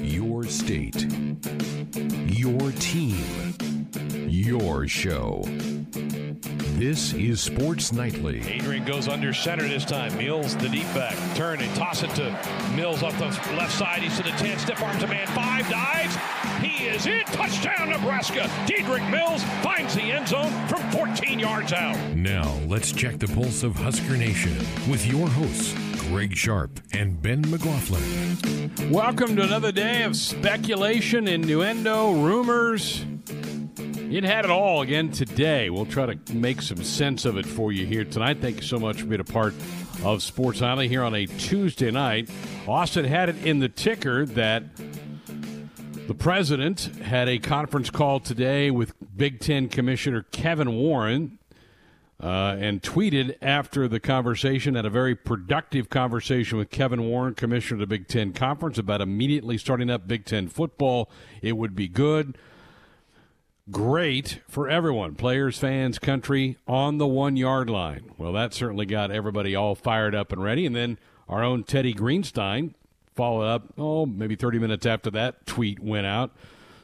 Your state, your team, your show. This is Sports Nightly. Adrian goes under center this time. Mills, the deep back, turn and toss it to Mills off the left side. He's to the 10, stiff arms a man, 5, dives. He is in. Touchdown, Nebraska. Diedrich Mills finds the end zone from 14 yards out. Now, let's check the pulse of Husker Nation with your hosts, Greg Sharp and Ben McLaughlin. Welcome to another day of speculation, innuendo, rumors. It had it all again today. We'll try to make some sense of it for you here tonight. Thank you so much for being a part of Sports Nightly here on a Tuesday night. Austin had it in the ticker that the president had a conference call today with Big Ten Commissioner Kevin Warren and tweeted after the conversation, had a very productive conversation with Kevin Warren, commissioner of the Big Ten Conference, about immediately starting up Big Ten football. It would be good. Great for everyone, players, fans, country, on the 1 yard line. Well, that certainly got everybody all fired up and ready. And then our own Teddy Greenstein followed up, maybe 30 minutes after that tweet went out.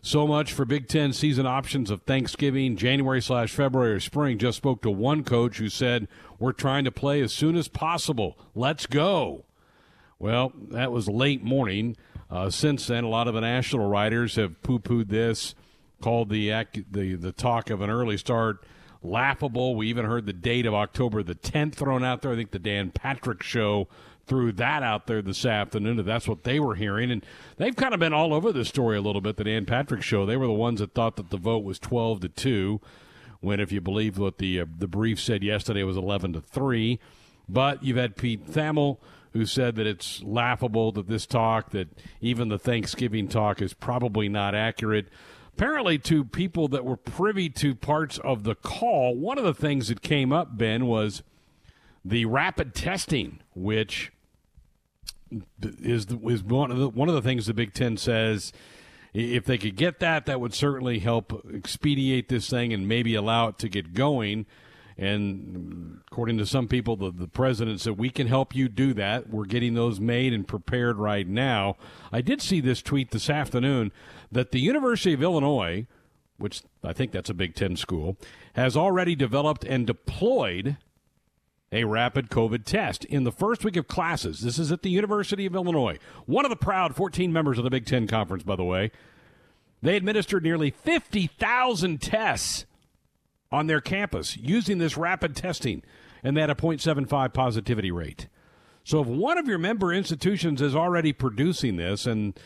So much for Big Ten season options of Thanksgiving, January/February or spring. Just spoke to one coach who said, we're trying to play as soon as possible. Let's go. Well, that was late morning. Since then, a lot of the national writers have poo-pooed this, called the talk of an early start laughable. We even heard the date of October the 10th thrown out there. I think the Dan Patrick show threw that out there this afternoon. That's what they were hearing. And they've kind of been all over this story a little bit, the Dan Patrick show. They were the ones that thought that the vote was 12-2, when if you believe what the brief said yesterday, it was 11-3. But you've had Pete Thamel, who said that it's laughable that this talk, that even the Thanksgiving talk is probably not accurate. Apparently, to people that were privy to parts of the call, one of the things that came up, Ben, was the rapid testing, which is one of the things the Big Ten says, if they could get that, that would certainly help expedite this thing and maybe allow it to get going. And according to some people, the president said, we can help you do that. We're getting those made and prepared right now. I did see this tweet this afternoon that the University of Illinois, which I think that's a Big Ten school, has already developed and deployed a rapid COVID test in the first week of classes. This is at the University of Illinois, one of the proud 14 members of the Big Ten Conference, by the way. They administered nearly 50,000 tests on their campus using this rapid testing, and they had a 0.75 positivity rate. So if one of your member institutions is already producing this, and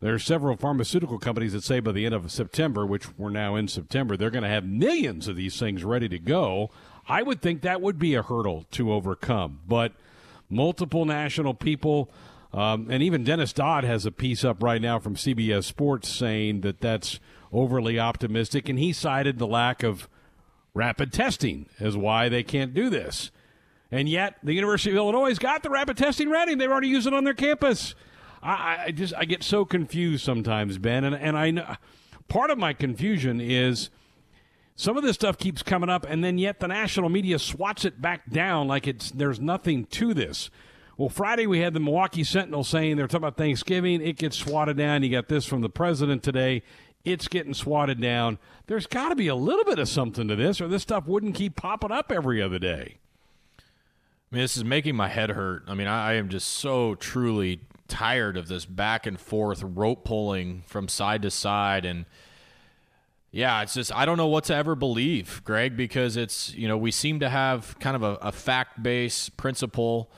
there are several pharmaceutical companies that say by the end of September, which we're now in September, they're going to have millions of these things ready to go, I would think that would be a hurdle to overcome. But multiple national people, and even Dennis Dodd has a piece up right now from CBS Sports saying that that's overly optimistic, and he cited the lack of rapid testing is why they can't do this. And yet the University of Illinois has got the rapid testing ready. They've already used it on their campus. I get so confused sometimes, Ben. And I know part of my confusion is some of this stuff keeps coming up, and then yet the national media swats it back down like there's nothing to this. Well, Friday we had the Milwaukee Sentinel saying they're talking about Thanksgiving. It gets swatted down. You got this from the president today. It's getting swatted down. There's got to be a little bit of something to this, or this stuff wouldn't keep popping up every other day. I mean, this is making my head hurt. I mean, I am just so truly tired of this back and forth rope pulling from side to side. And yeah, it's just, I don't know what to ever believe, Greg, because it's, you know, we seem to have kind of a fact-based principle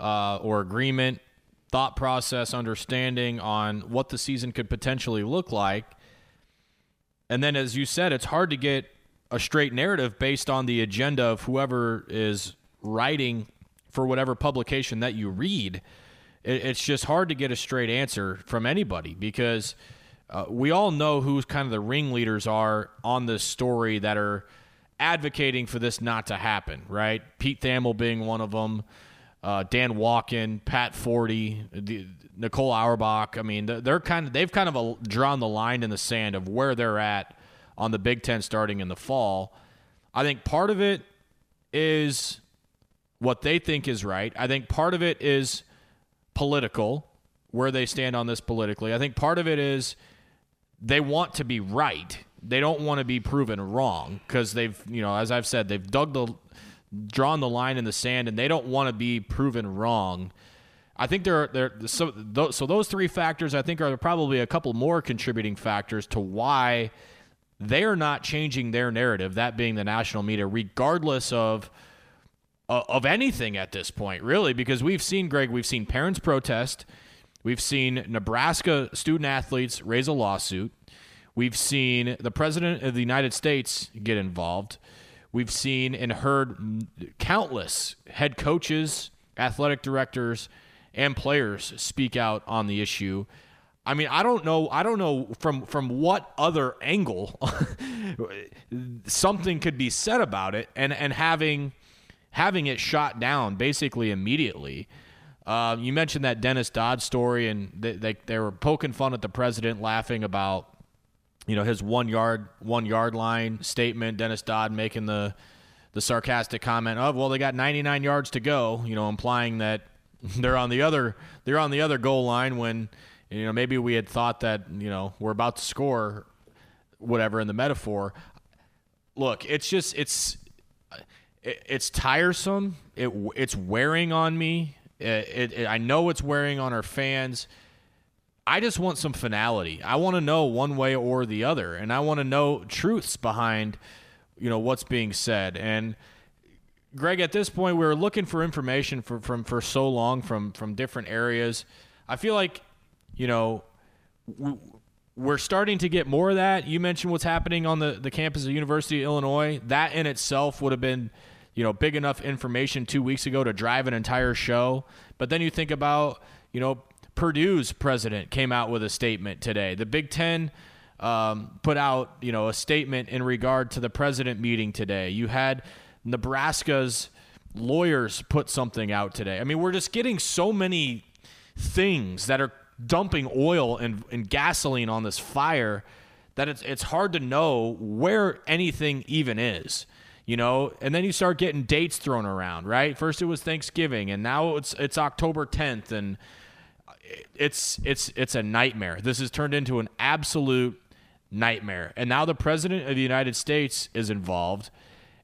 or agreement, thought process, understanding on what the season could potentially look like. And then, as you said, it's hard to get a straight narrative based on the agenda of whoever is writing for whatever publication that you read. It's just hard to get a straight answer from anybody because we all know who kind of the ringleaders are on this story that are advocating for this not to happen, right? Pete Thamel being one of them, Dan Walken, Pat Forde, Nicole Auerbach. I mean, they've kind of drawn the line in the sand of where they're at on the Big Ten starting in the fall. I think part of it is what they think is right. I think part of it is political, where they stand on this politically. I think part of it is they want to be right. They don't want to be proven wrong because they've, you know, as I've said, they've drawn the line in the sand, and they don't want to be proven wrong. I think so those three factors, I think, are probably a couple more contributing factors to why they are not changing their narrative, that being the national media, regardless of anything at this point, really, because we've seen, Greg, we've seen parents protest. We've seen Nebraska student athletes raise a lawsuit. We've seen the president of the United States get involved. We've seen and heard countless head coaches, athletic directors, and players speak out on the issue. I mean, I don't know from what other angle something could be said about it, and having it shot down basically immediately. You mentioned that Dennis Dodd story, and they were poking fun at the president, laughing about, you know, his one yard line statement. Dennis Dodd making the sarcastic comment of, well, they got 99 yards to go, you know, implying that they're on the other goal line when, you know, maybe we had thought that, you know, we're about to score, whatever, in the metaphor. Look, it's just it's tiresome. It's wearing on me. I know it's wearing on our fans. I just want some finality. I want to know one way or the other, and I want to know truths behind, you know, what's being said. And Greg, at this point, we were looking for information for so long from different areas. I feel like, you know, we're starting to get more of that. You mentioned what's happening on the campus of the University of Illinois. That in itself would have been, you know, big enough information 2 weeks ago to drive an entire show. But then you think about, you know, Purdue's president came out with a statement today. The Big Ten put out, you know, a statement in regard to the president meeting today. You had Nebraska's lawyers put something out today. I mean, we're just getting so many things that are dumping oil and gasoline on this fire that it's hard to know where anything even is, you know. And then you start getting dates thrown around, right? First it was Thanksgiving, and now it's October 10th, and it's a nightmare. This has turned into an absolute nightmare. And now the president of the United States is involved.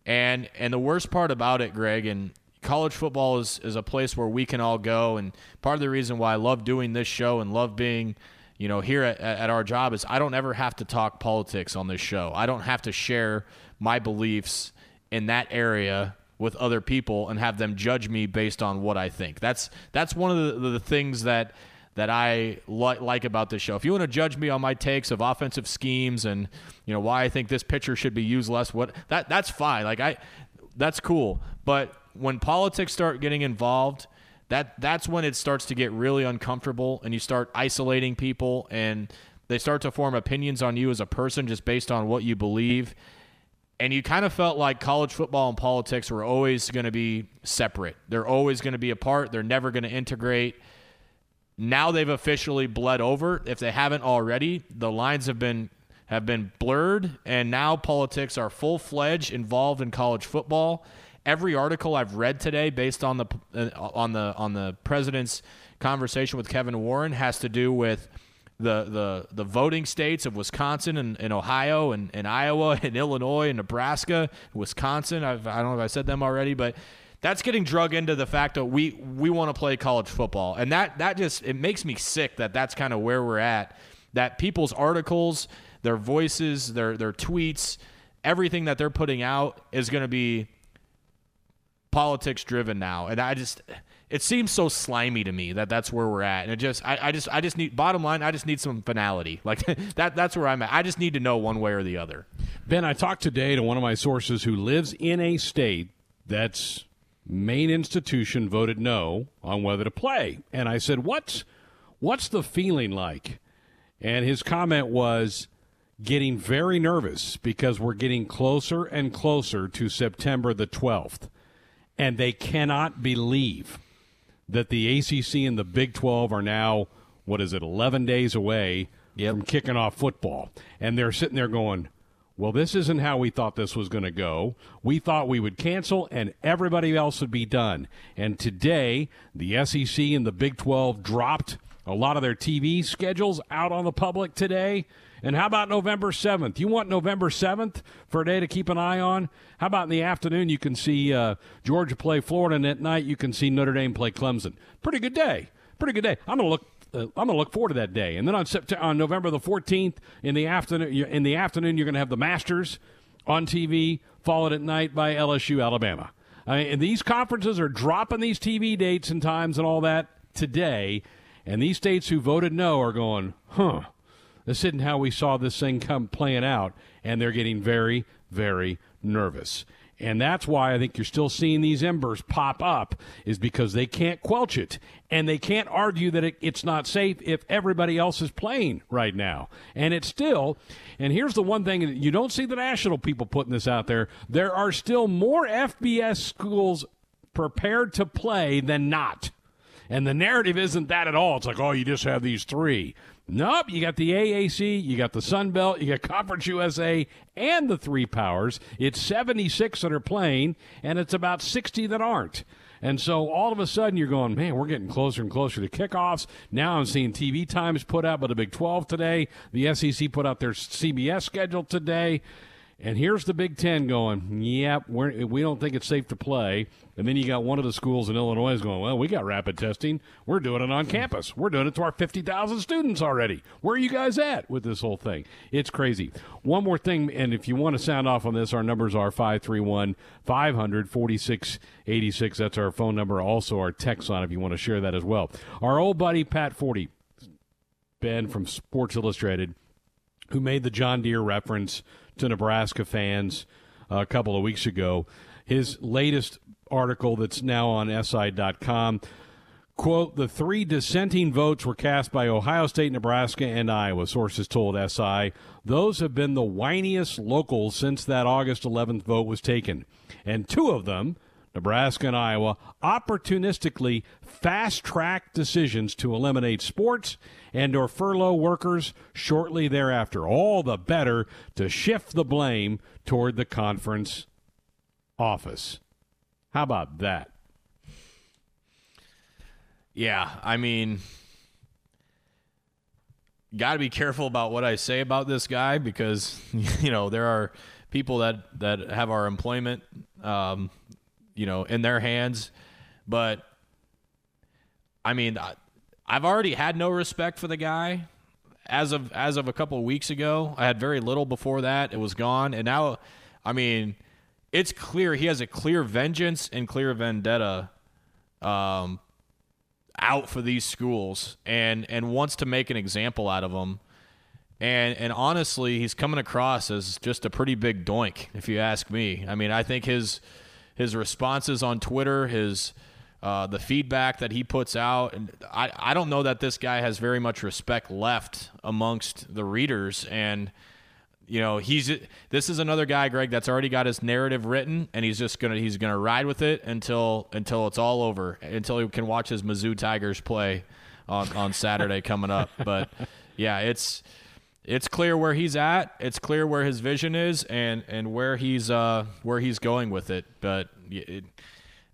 And the worst part about it, Greg, and college football is a place where we can all go. And part of the reason why I love doing this show and love being, you know, here at our job is I don't ever have to talk politics on this show. I don't have to share my beliefs in that area with other people and have them judge me based on what I think. That's one of the things that I like about this show. If you want to judge me on my takes of offensive schemes and, you know, why I think this pitcher should be used less, that's fine. Like that's cool. But when politics start getting involved, that's when it starts to get really uncomfortable, and you start isolating people, and they start to form opinions on you as a person just based on what you believe. And you kind of felt like college football and politics were always going to be separate. They're always going to be apart. They're never going to integrate. Now they've officially bled over. If they haven't already, the lines have been blurred, and now politics are full-fledged involved in college football. Every article I've read today based on the president's conversation with Kevin Warren has to do with the voting states of Wisconsin and Ohio and Iowa and Illinois and Nebraska, Wisconsin. I don't know if I said them already, but that's getting drug into the fact that we want to play college football. And that just, it makes me sick that's kind of where we're at, that people's articles, their voices, their tweets, everything that they're putting out is going to be politics driven now. And it seems so slimy to me that's where we're at. And it just, I just need, bottom line, I just need some finality. Like that's where I'm at. I just need to know one way or the other. Ben, I talked today to one of my sources who lives in a state that's main institution voted no on whether to play. And I said, what's the feeling like? And his comment was getting very nervous because we're getting closer and closer to September the 12th. And they cannot believe that the ACC and the Big 12 are now, 11 days away from kicking off football. And they're sitting there going, well, this isn't how we thought this was going to go. We thought we would cancel and everybody else would be done. And today, the SEC and the Big 12 dropped a lot of their TV schedules out on the public today. And how about November 7th? You want November 7th for a day to keep an eye on? How about in the afternoon you can see Georgia play Florida, and at night you can see Notre Dame play Clemson. Pretty good day. Pretty good day. I'm gonna look forward to that day. And then on November the 14th in the afternoon you're gonna have the Masters on TV, followed at night by LSU Alabama. I mean, and these conferences are dropping these TV dates and times and all that today, and these states who voted no are going, huh? This isn't how we saw this thing come playing out, and they're getting very, very nervous. And that's why I think you're still seeing these embers pop up, is because they can't quelch it, and they can't argue that it's not safe if everybody else is playing right now. And it's still, and here's the one thing, you don't see the national people putting this out there, there are still more FBS schools prepared to play than not. And the narrative isn't that at all. It's like, oh, you just have these three. Nope, you got the AAC, you got the Sun Belt, you got Conference USA, and the three powers. It's 76 that are playing, and it's about 60 that aren't. And so all of a sudden you're going, man, we're getting closer and closer to kickoffs. Now I'm seeing TV times put out by the Big 12 today. The SEC put out their CBS schedule today. And here's the Big Ten going, yep, we don't think it's safe to play. And then you got one of the schools in Illinois is going, well, we got rapid testing. We're doing it on campus. We're doing it to our 50,000 students already. Where are you guys at with this whole thing? It's crazy. One more thing, and if you want to sound off on this, our numbers are 531-500-4686. That's our phone number, also our text line if you want to share that as well. Our old buddy Pat Forde, Ben from Sports Illustrated, who made the John Deere reference to Nebraska fans a couple of weeks ago. His latest article that's now on SI.com, quote, the three dissenting votes were cast by Ohio State, Nebraska, and Iowa, sources told SI. Those have been the whiniest locals since that August 11th vote was taken. And two of them, Nebraska and Iowa, opportunistically fast-tracked decisions to eliminate sports and or furlough workers shortly thereafter, all the better to shift the blame toward the conference office. How about that? Yeah, I mean, got to be careful about what I say about this guy because, you know, there are people that have our employment, you know, in their hands. But, I mean, I've already had no respect for the guy. As of a couple of weeks ago, I had very little before that. It was gone. And now, I mean, it's clear he has a clear vengeance and clear vendetta out for these schools and wants to make an example out of them. And honestly, he's coming across as just a pretty big doink, if you ask me. I mean, I think his responses on Twitter, his the feedback that he puts out, and I don't know that this guy has very much respect left amongst the readers. And you know, this is another guy, Greg, that's already got his narrative written, and he's just gonna ride with it until it's all over, until he can watch his Mizzou Tigers play on Saturday coming up. But yeah, it's clear where he's at. It's clear where his vision is, and where he's going with it. But I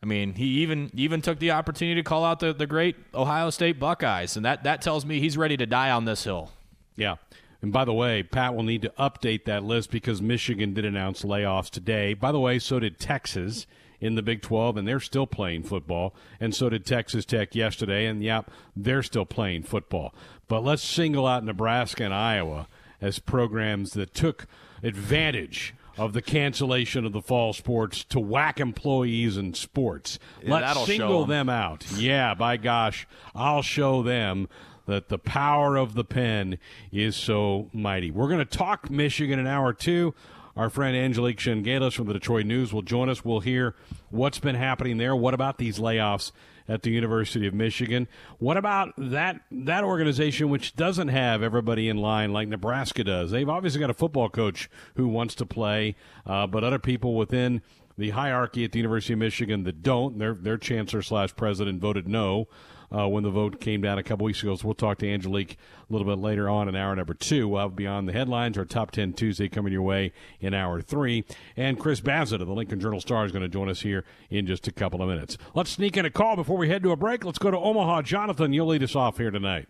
mean, he even took the opportunity to call out the great Ohio State Buckeyes, and that tells me he's ready to die on this hill. Yeah. And by the way, Pat will need to update that list because Michigan did announce layoffs today. By the way, so did Texas in the Big 12, and they're still playing football. And so did Texas Tech yesterday, and yep, they're still playing football. But let's single out Nebraska and Iowa as programs that took advantage of the cancellation of the fall sports to whack employees in sports. Yeah, let's single them out. Yeah, by gosh, I'll show them that the power of the pen is so mighty. We're going to talk Michigan in hour two. Our friend Angelique Chengelis from the Detroit News will join us. We'll hear what's been happening there. What about these layoffs at the University of Michigan? What about that organization which doesn't have everybody in line like Nebraska does? They've obviously got a football coach who wants to play, but other people within the hierarchy at the University of Michigan that don't. Their chancellor/president voted no when the vote came down a couple weeks ago. So we'll talk to Angelique a little bit later on in hour number two. We'll have Beyond the Headlines, our Top 10 Tuesday coming your way in hour three. And Chris Basnett of the Lincoln Journal-Star is going to join us here in just a couple of minutes. Let's sneak in a call before we head to a break. Let's go to Omaha. Jonathan, you'll lead us off here tonight.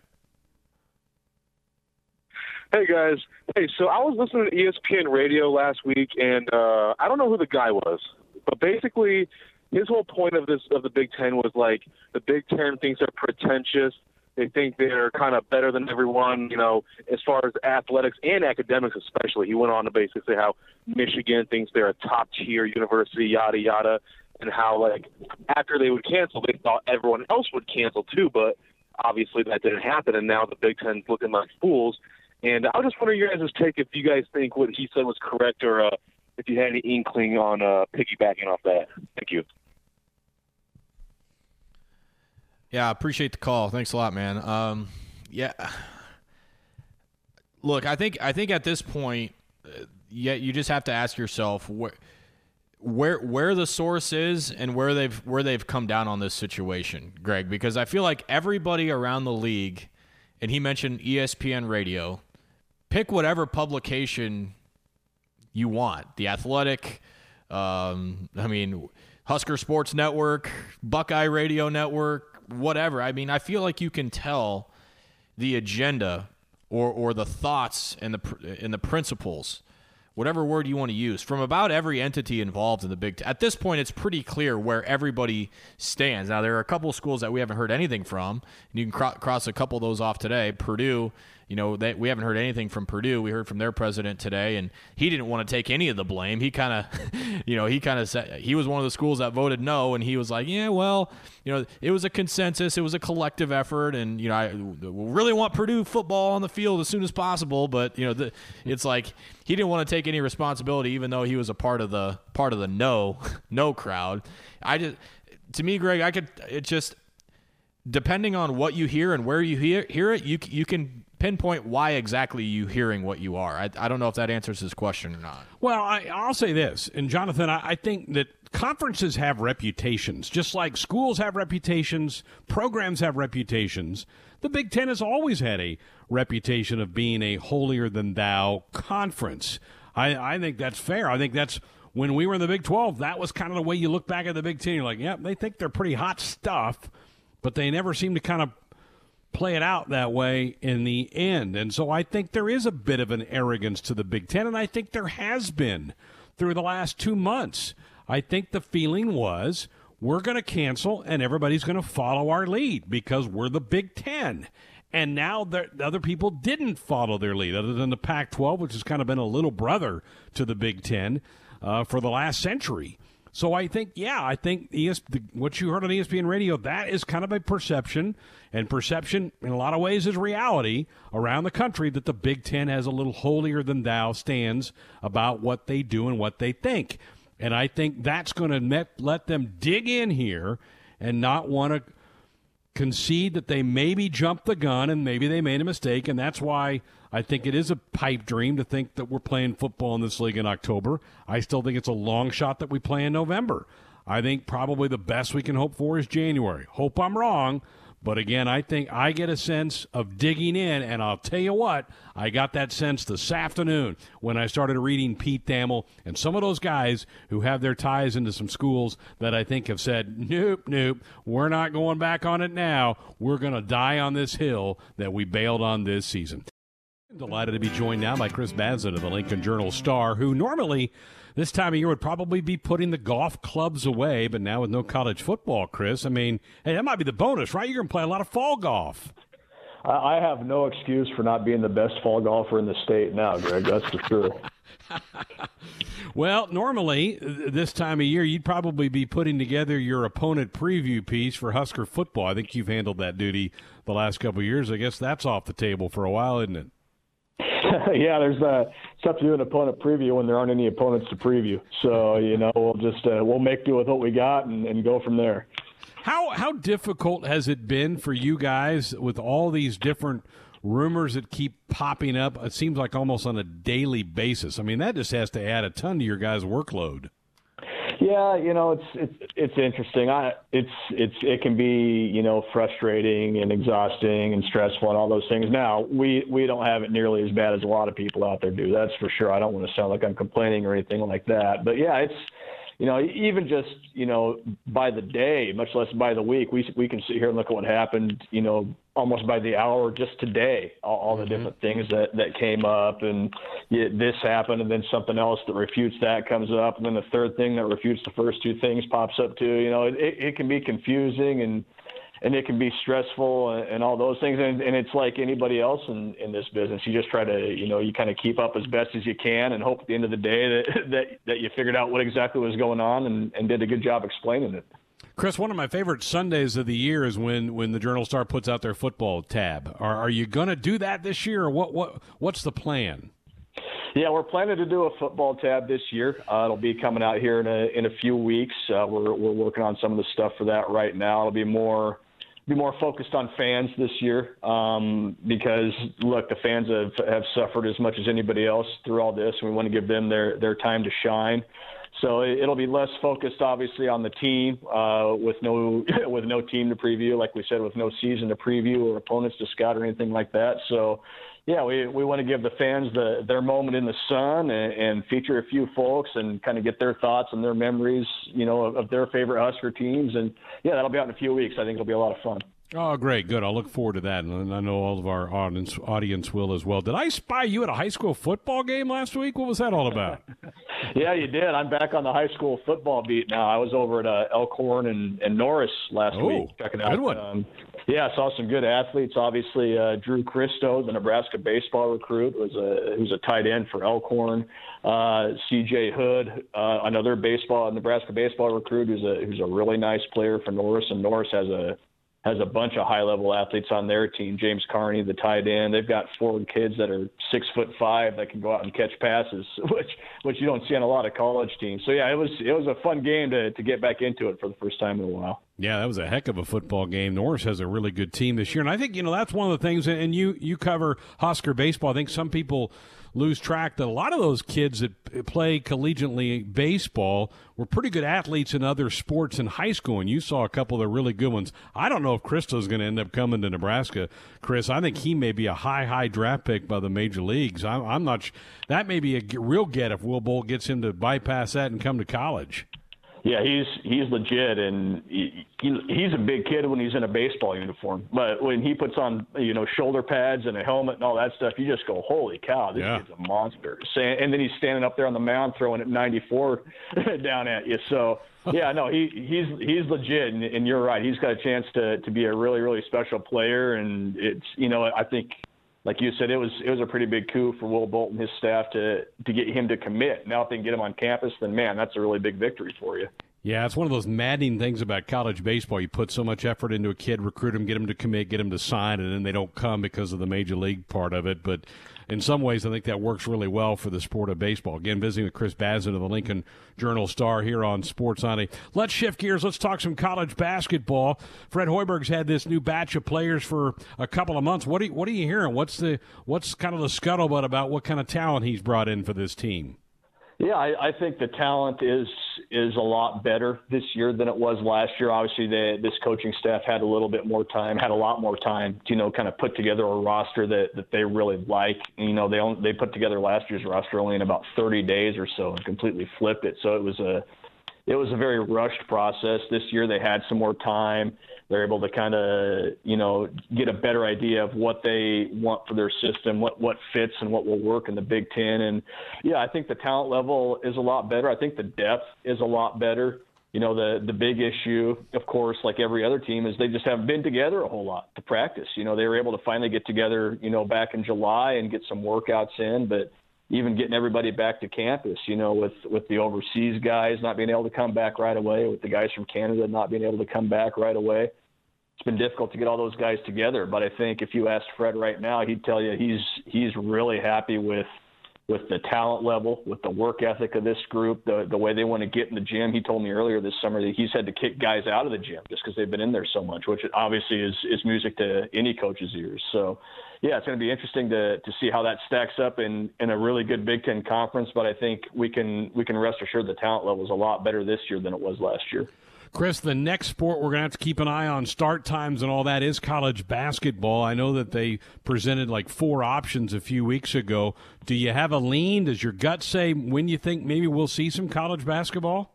Hey, guys. Hey, so I was listening to ESPN radio last week, and I don't know who the guy was, but basically his whole point of the Big Ten was, like, the Big Ten thinks they're pretentious. They think they're kind of better than everyone, you know, as far as athletics and academics especially. He went on to basically say how Michigan thinks they're a top-tier university, yada, yada, and how, like, after they would cancel, they thought everyone else would cancel too, but obviously that didn't happen, and now the Big Ten's looking like fools. And I was just wondering your guys' take if you guys think what he said was correct or if you had any inkling on piggybacking off that. Thank you. Yeah, I appreciate the call. Thanks a lot, man. Yeah. Look, I think at this point, you just have to ask yourself where the source is and where they've come down on this situation, Greg, because I feel like everybody around the league, and he mentioned ESPN radio, pick whatever publication you want. The Athletic, I mean, Husker Sports Network, Buckeye Radio Network, whatever. I mean, I feel like you can tell the agenda or the thoughts and the principles, whatever word you want to use, from about every entity involved in the Big Ten. At this point, it's pretty clear where everybody stands. Now, there are a couple of schools that we haven't heard anything from, and you can cross a couple of those off today. Purdue, you know, we haven't heard anything from Purdue. We heard from their president today, and he didn't want to take any of the blame. He kind of, you know, said he was one of the schools that voted no, and he was like, yeah, well, you know, it was a consensus, it was a collective effort, and you know, I really want Purdue football on the field as soon as possible, but you know, it's like he didn't want to take any responsibility, even though he was a part of the no crowd. To me, Greg, depending on what you hear and where you hear it, you can pinpoint why exactly you hearing what you are. I don't know if that answers his question or not. Well, I'll say this, and Jonathan, I think that conferences have reputations. Just like schools have reputations, programs have reputations. The Big Ten has always had a reputation of being a holier-than-thou conference. I think that's fair. I think that's when we were in the Big 12, that was kind of the way you look back at the Big Ten. You're like, yeah, they think they're pretty hot stuff, but they never seem to kind of play it out that way in the end. And so I think there is a bit of an arrogance to the Big Ten, and I think there has been through the last 2 months. I think the feeling was we're going to cancel and everybody's going to follow our lead because we're the Big Ten. And now the other people didn't follow their lead other than the Pac-12, which has kind of been a little brother to the Big Ten for the last century. So I think, what you heard on ESPN radio, that is kind of a perception, and perception in a lot of ways is reality around the country, that the Big Ten has a little holier-than-thou stance about what they do and what they think. And I think that's going to let them dig in here and not want to concede that they maybe jumped the gun and maybe they made a mistake, and that's why I think it is a pipe dream to think that we're playing football in this league in October. I still think it's a long shot that we play in November. I think probably the best we can hope for is January. Hope I'm wrong, but again, I think I get a sense of digging in, and I'll tell you what, I got that sense this afternoon when I started reading Pete Thamel and some of those guys who have their ties into some schools that I think have said, nope, we're not going back on it now. We're going to die on this hill that we bailed on this season. Delighted to be joined now by Chris Basnett of the Lincoln Journal-Star, who normally this time of year would probably be putting the golf clubs away, but now with no college football, Chris, I mean, hey, that might be the bonus, right? You're going to play a lot of fall golf. I have no excuse for not being the best fall golfer in the state now, Greg, that's for sure. Well, normally this time of year you'd probably be putting together your opponent preview piece for Husker football. I think you've handled that duty the last couple of years. I guess that's off the table for a while, isn't it? Yeah, there's stuff to do an opponent preview when there aren't any opponents to preview. So, you know, we'll just we'll make do with what we got and go from there. How difficult has it been for you guys with all these different rumors that keep popping up? It seems like almost on a daily basis. I mean, that just has to add a ton to your guys' workload. Yeah, you know, it's interesting. It can be, you know, frustrating and exhausting and stressful and all those things. Now, we don't have it nearly as bad as a lot of people out there do. That's for sure. I don't want to sound like I'm complaining or anything like that. But yeah, it's, you know, even just, you know, by the day, much less by the week, we can sit here and look at what happened, you know, almost by the hour just today, all the different things that came up, and this happened, and then something else that refutes that comes up, and then the third thing that refutes the first two things pops up too. You know, it can be confusing and it can be stressful and all those things. And it's like anybody else in this business. You just try to, you know, you kind of keep up as best as you can and hope at the end of the day that you figured out what exactly was going on and did a good job explaining it. Chris, one of my favorite Sundays of the year is when the Journal-Star puts out their football tab. Are you going to do that this year, or what's the plan? Yeah, we're planning to do a football tab this year. It'll be coming out here in a few weeks. We're working on some of the stuff for that right now. It'll be more focused on fans this year, because, look, the fans have suffered as much as anybody else through all this. We want to give them their time to shine. So it'll be less focused, obviously, on the team, with no team to preview, like we said, with no season to preview or opponents to scout or anything like that. So, yeah, we want to give the fans their moment in the sun and feature a few folks and kind of get their thoughts and their memories, you know, of their favorite Husker teams. And, yeah, that'll be out in a few weeks. I think it'll be a lot of fun. Oh, great. Good. I'll look forward to that. And I know all of our audience will as well. Did I spy you at a high school football game last week? What was that all about? Yeah, you did. I'm back on the high school football beat now. I was over at Elkhorn and Norris last week. Checking out. Good one. Yeah, I saw some good athletes. Obviously, Drew Christo, the Nebraska baseball recruit, who's a tight end for Elkhorn. C.J. Hood, another Nebraska baseball recruit, who's a really nice player for Norris. And Norris has a bunch of high-level athletes on their team. James Carney, the tight end. They've got four kids that are 6'5" that can go out and catch passes, which you don't see on a lot of college teams. So, yeah, it was a fun game to get back into it for the first time in a while. Yeah, that was a heck of a football game. Norris has a really good team this year. And I think, you know, that's one of the things, and you cover Husker baseball. I think some people lose track that a lot of those kids that play collegiately baseball were pretty good athletes in other sports in high school, and you saw a couple of the really good ones. I don't know if Christo's going to end up coming to Nebraska, Chris. I think he may be a high draft pick by the major leagues. I'm not sure. That may be a real get if Will Bolt gets him to bypass that and come to college. Yeah, he's legit, and he's a big kid when he's in a baseball uniform. But when he puts on, you know, shoulder pads and a helmet and all that stuff, you just go, holy cow, this kid's a monster. And then he's standing up there on the mound throwing at 94 down at you. So, yeah, no, he's legit, and you're right. He's got a chance to be a really, really special player, and it's, you know, I think – like you said, it was a pretty big coup for Will Bolt and his staff to get him to commit. Now if they can get him on campus, then, man, that's a really big victory for you. Yeah, it's one of those maddening things about college baseball. You put so much effort into a kid, recruit him, get him to commit, get him to sign, and then they don't come because of the major league part of it. But in some ways, I think that works really well for the sport of baseball. Again, visiting with Chris Basnett of the Lincoln Journal-Star here on Sports Sunday. Let's shift gears. Let's talk some college basketball. Fred Hoiberg's had this new batch of players for a couple of months. What are you hearing? What's kind of the scuttlebutt about what kind of talent he's brought in for this team? Yeah, I think the talent is a lot better this year than it was last year. Obviously, this coaching staff had a lot more time to, you know, kind of put together a roster that they really like. You know, they put together last year's roster only in about 30 days or so and completely flipped it. So it was a very rushed process. This year they had some more time. They're able to kind of, you know, get a better idea of what they want for their system, what fits and what will work in the Big Ten. And, yeah, I think the talent level is a lot better. I think the depth is a lot better. You know, the big issue, of course, like every other team, is they just haven't been together a whole lot to practice. You know, they were able to finally get together, you know, back in July and get some workouts in, but even getting everybody back to campus, you know, with the overseas guys not being able to come back right away, with the guys from Canada not being able to come back right away, it's been difficult to get all those guys together. But I think if you asked Fred right now, he'd tell you he's really happy with the talent level, with the work ethic of this group, the way they want to get in the gym. He told me earlier this summer that he's had to kick guys out of the gym just because they've been in there so much, which obviously is music to any coach's ears. So, yeah, it's going to be interesting to see how that stacks up in a really good Big Ten conference. But I think we can rest assured the talent level is a lot better this year than it was last year. Chris, the next sport we're going to have to keep an eye on, start times and all that, is college basketball. I know that they presented like four options a few weeks ago. Do you have a lean? Does your gut say when you think maybe we'll see some college basketball?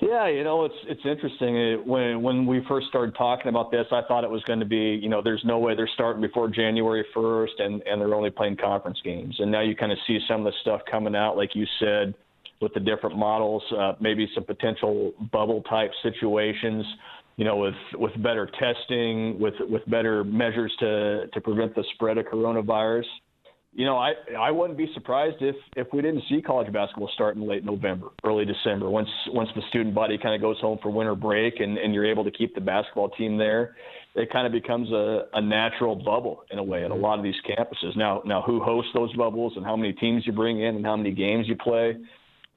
Yeah, you know, it's interesting. When we first started talking about this, I thought it was going to be, you know, there's no way they're starting before January 1st and they're only playing conference games. And now you kind of see some of the stuff coming out, like you said, with the different models, maybe some potential bubble-type situations, you know, with better testing, with better measures to prevent the spread of coronavirus. You know, I wouldn't be surprised if we didn't see college basketball start in late November, early December, once the student body kind of goes home for winter break and you're able to keep the basketball team there. It kind of becomes a natural bubble in a way at a lot of these campuses. Now who hosts those bubbles and how many teams you bring in and how many games you play,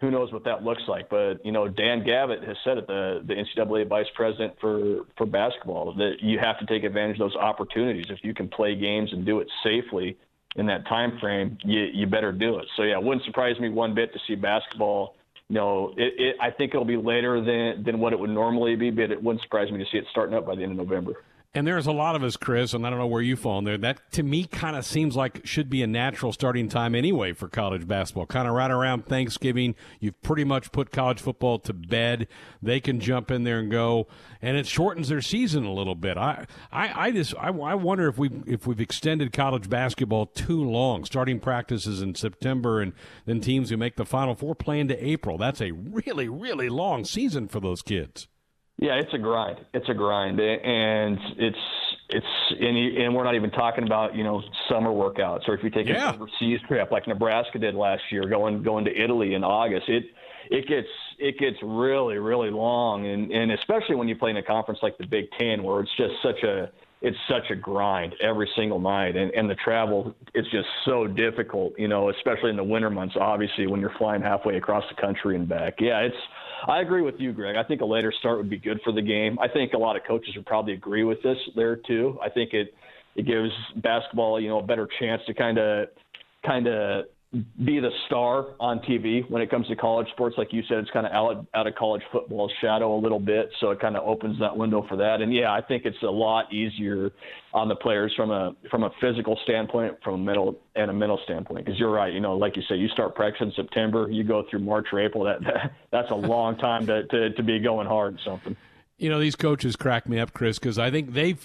who knows what that looks like. But, you know, Dan Gavitt has said it, the NCAA vice president for basketball, that you have to take advantage of those opportunities. If you can play games and do it safely in that time frame, you better do it. So, yeah, it wouldn't surprise me one bit to see basketball. You know, I think it'll be later than what it would normally be, but it wouldn't surprise me to see it starting up by the end of November. And there's a lot of us, Chris, and I don't know where you fall in there, that to me kind of seems like should be a natural starting time anyway for college basketball, kind of right around Thanksgiving. You've pretty much put college football to bed. They can jump in there and go, and it shortens their season a little bit. I wonder if we've extended college basketball too long, starting practices in September and then teams who make the Final Four play into April. That's a really, really long season for those kids. Yeah, it's a grind. It's a grind, and and we're not even talking about, you know, summer workouts, or if you take an overseas trip like Nebraska did last year, going to Italy in August. It gets really, really long, and especially when you play in a conference like the Big Ten, where it's just such a grind every single night, and the travel is just so difficult, you know, especially in the winter months, obviously, when you're flying halfway across the country and back. Yeah, I agree with you, Greg. I think a later start would be good for the game. I think a lot of coaches would probably agree with this there too. I think it gives basketball, you know, a better chance to kind of be the star on TV when it comes to college sports. Like you said, it's kind of out of college football's shadow a little bit, so it kind of opens that window for that. And yeah, I think it's a lot easier on the players from a physical standpoint, from a mental standpoint. Because you're right, you know, like you say, you start practicing in September, you go through March or April. That's a long time to be going hard at something. You know, these coaches crack me up, Chris, because I think they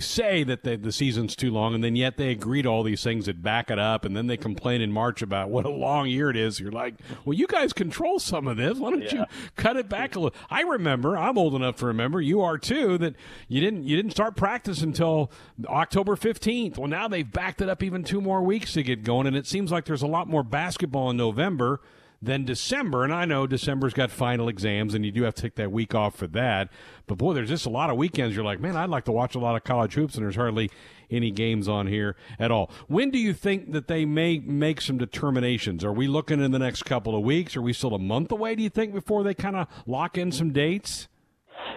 say that the season's too long, and then yet they agree to all these things that back it up, and then they complain in March about what a long year it is. You're like, well, you guys control some of this. Why don't you cut it back a little? I remember, I'm old enough to remember, you are too, that you didn't start practice until October 15th. Well, now they've backed it up even 2 more weeks to get going, and it seems like there's a lot more basketball in November than December, and I know December's got final exams, and you do have to take that week off for that. But, boy, there's just a lot of weekends you're like, man, I'd like to watch a lot of college hoops, and there's hardly any games on here at all. When do you think that they may make some determinations? Are we looking in the next couple of weeks? Are we still a month away, do you think, before they kind of lock in some dates?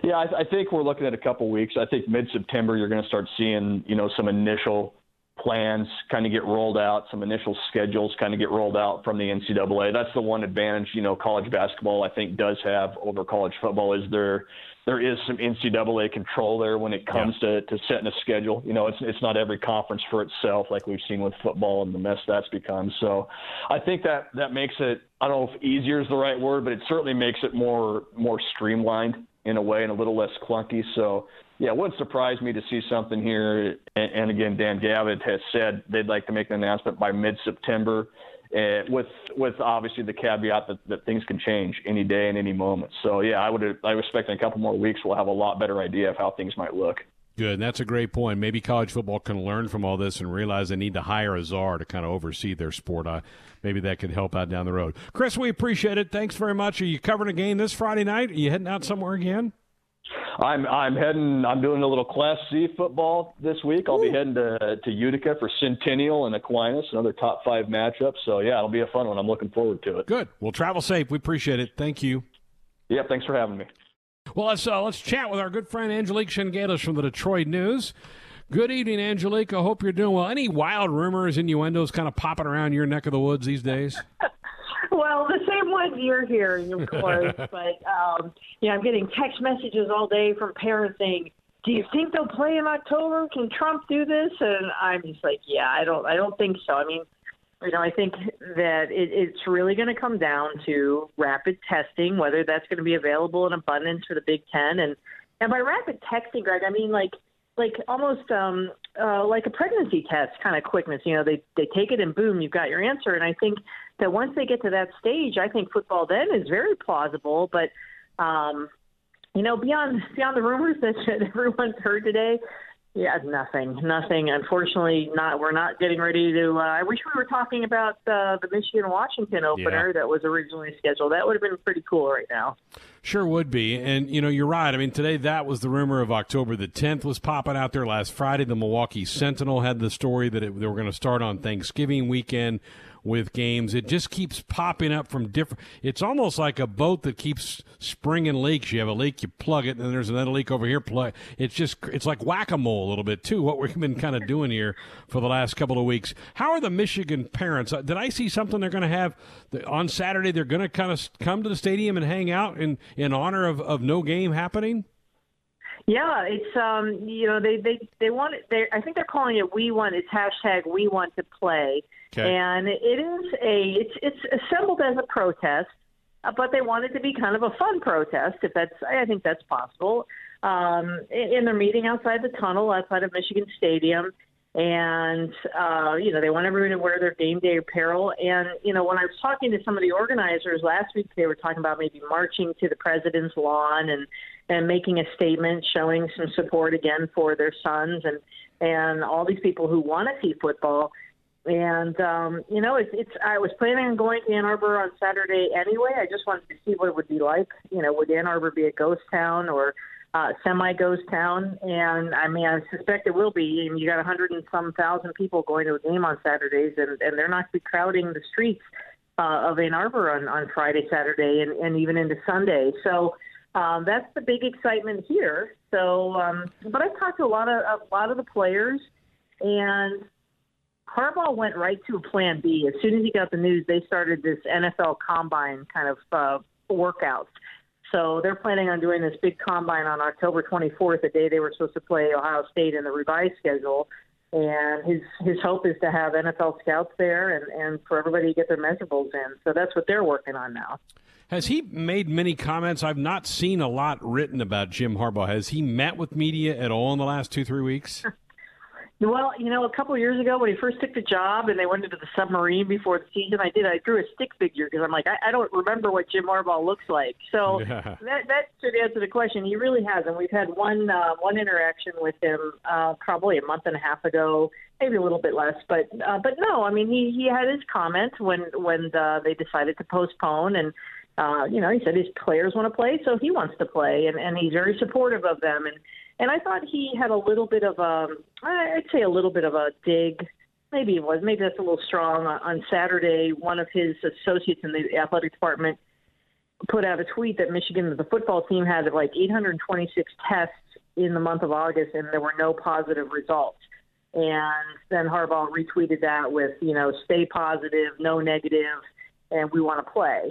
Yeah, I think we're looking at a couple weeks. I think mid-September you're going to start seeing, you know, some initial plans kind of get rolled out, some initial schedules kind of get rolled out from the NCAA. That's the one advantage, you know, college basketball I think does have over college football, is there is some NCAA control there when it comes to setting a schedule. You know, it's not every conference for itself, like we've seen with football and the mess that's become. So I think that makes it, I don't know if easier is the right word, but it certainly makes it more streamlined in a way and a little less clunky. So yeah, it wouldn't surprise me to see something here. And again, Dan Gavitt has said they'd like to make an announcement by mid-September, with obviously the caveat that things can change any day and any moment. So, yeah, I would expect in a couple more weeks we'll have a lot better idea of how things might look. Good, and that's a great point. Maybe college football can learn from all this and realize they need to hire a czar to kind of oversee their sport. Maybe that could help out down the road. Chris, we appreciate it. Thanks very much. Are you covering a game this Friday night? Are you heading out somewhere again? I'm doing a little Class C football this week. I'll be heading to Utica for Centennial and Aquinas, another top 5 matchup. So, yeah, it'll be a fun one. I'm looking forward to it. Good. Well, travel safe. We appreciate it. Thank you. Yeah, thanks for having me. Well, let's chat with our good friend Angelique Chengelis from the Detroit News. Good evening, Angelique. I hope you're doing well. Any wild rumors, innuendos kind of popping around your neck of the woods these days? Well, the same ones you're hearing, of course, but you know, I'm getting text messages all day from parents saying, "Do you think they'll play in October? Can Trump do this?" And I'm just like, "Yeah, I don't think so." I mean, You know, I think that it's really going to come down to rapid testing, whether that's going to be available in abundance for the Big Ten. And by rapid testing, Greg, I mean like almost like a pregnancy test kind of quickness. You know, they take it and boom, you've got your answer. And I think that once they get to that stage, I think football then is very plausible. But, you know, beyond the rumors that everyone's heard today, yeah, nothing. Unfortunately, we're not getting ready to – I wish we were talking about the Michigan-Washington opener that was originally scheduled. That would have been pretty cool right now. Sure would be. And, you know, you're right. I mean, today that was the rumor of October the 10th was popping out there last Friday. The Milwaukee Sentinel had the story that they were going to start on Thanksgiving weekend with games. It just keeps popping up from different – it's almost like a boat that keeps springing leaks. You have a leak, you plug it, and then there's another leak over here. It's just – it's like whack-a-mole a little bit, too, what we've been kind of doing here for the last couple of weeks. How are the Michigan parents? Did I see something they're going to have on Saturday? They're going to kind of come to the stadium and hang out in honor of no game happening? Yeah, it's you know, they want it. I think they're calling it "We Want." It's hashtag We Want to Play, okay. And it's assembled as a protest, but they want it to be kind of a fun protest. I think that's possible. And they're meeting outside the tunnel, outside of Michigan Stadium, and you know, they want everyone to wear their game day apparel. And you know, when I was talking to some of the organizers last week, they were talking about maybe marching to the president's lawn and making a statement showing some support again for their sons and all these people who want to see football. And, you know, I was planning on going to Ann Arbor on Saturday anyway. I just wanted to see what it would be like. You know, would Ann Arbor be a ghost town or semi-ghost town? And, I mean, I suspect it will be. I mean, you got 100,000 people going to a game on Saturdays, and they're not going to be crowding the streets of Ann Arbor on Friday, Saturday, and even into Sunday. So, that's the big excitement here. So, but I've talked to a lot of the players, and Harbaugh went right to a plan B. As soon as he got the news, they started this NFL combine kind of workouts. So they're planning on doing this big combine on October 24th, the day they were supposed to play Ohio State in the revised schedule. And his hope is to have NFL scouts there and for everybody to get their measurables in. So that's what they're working on now. Has he made many comments? I've not seen a lot written about Jim Harbaugh. Has he met with media at all in the last 2-3 weeks? Well, you know, a couple of years ago when he first took the job and they went into the submarine before the season, I drew a stick figure because I'm like, I don't remember what Jim Harbaugh looks like. So that should answer the question. He really hasn't. We've had one interaction with him probably a month and a half ago, maybe a little bit less. But no, I mean, he had his comments when they decided to postpone and, you know, he said his players want to play, so he wants to play, and he's very supportive of them. And I thought he had a little bit of a dig. Maybe it was. Maybe that's a little strong. On Saturday, one of his associates in the athletic department put out a tweet that Michigan, the football team, had like 826 tests in the month of August, and there were no positive results. And then Harbaugh retweeted that with, you know, stay positive, no negative, and we want to play.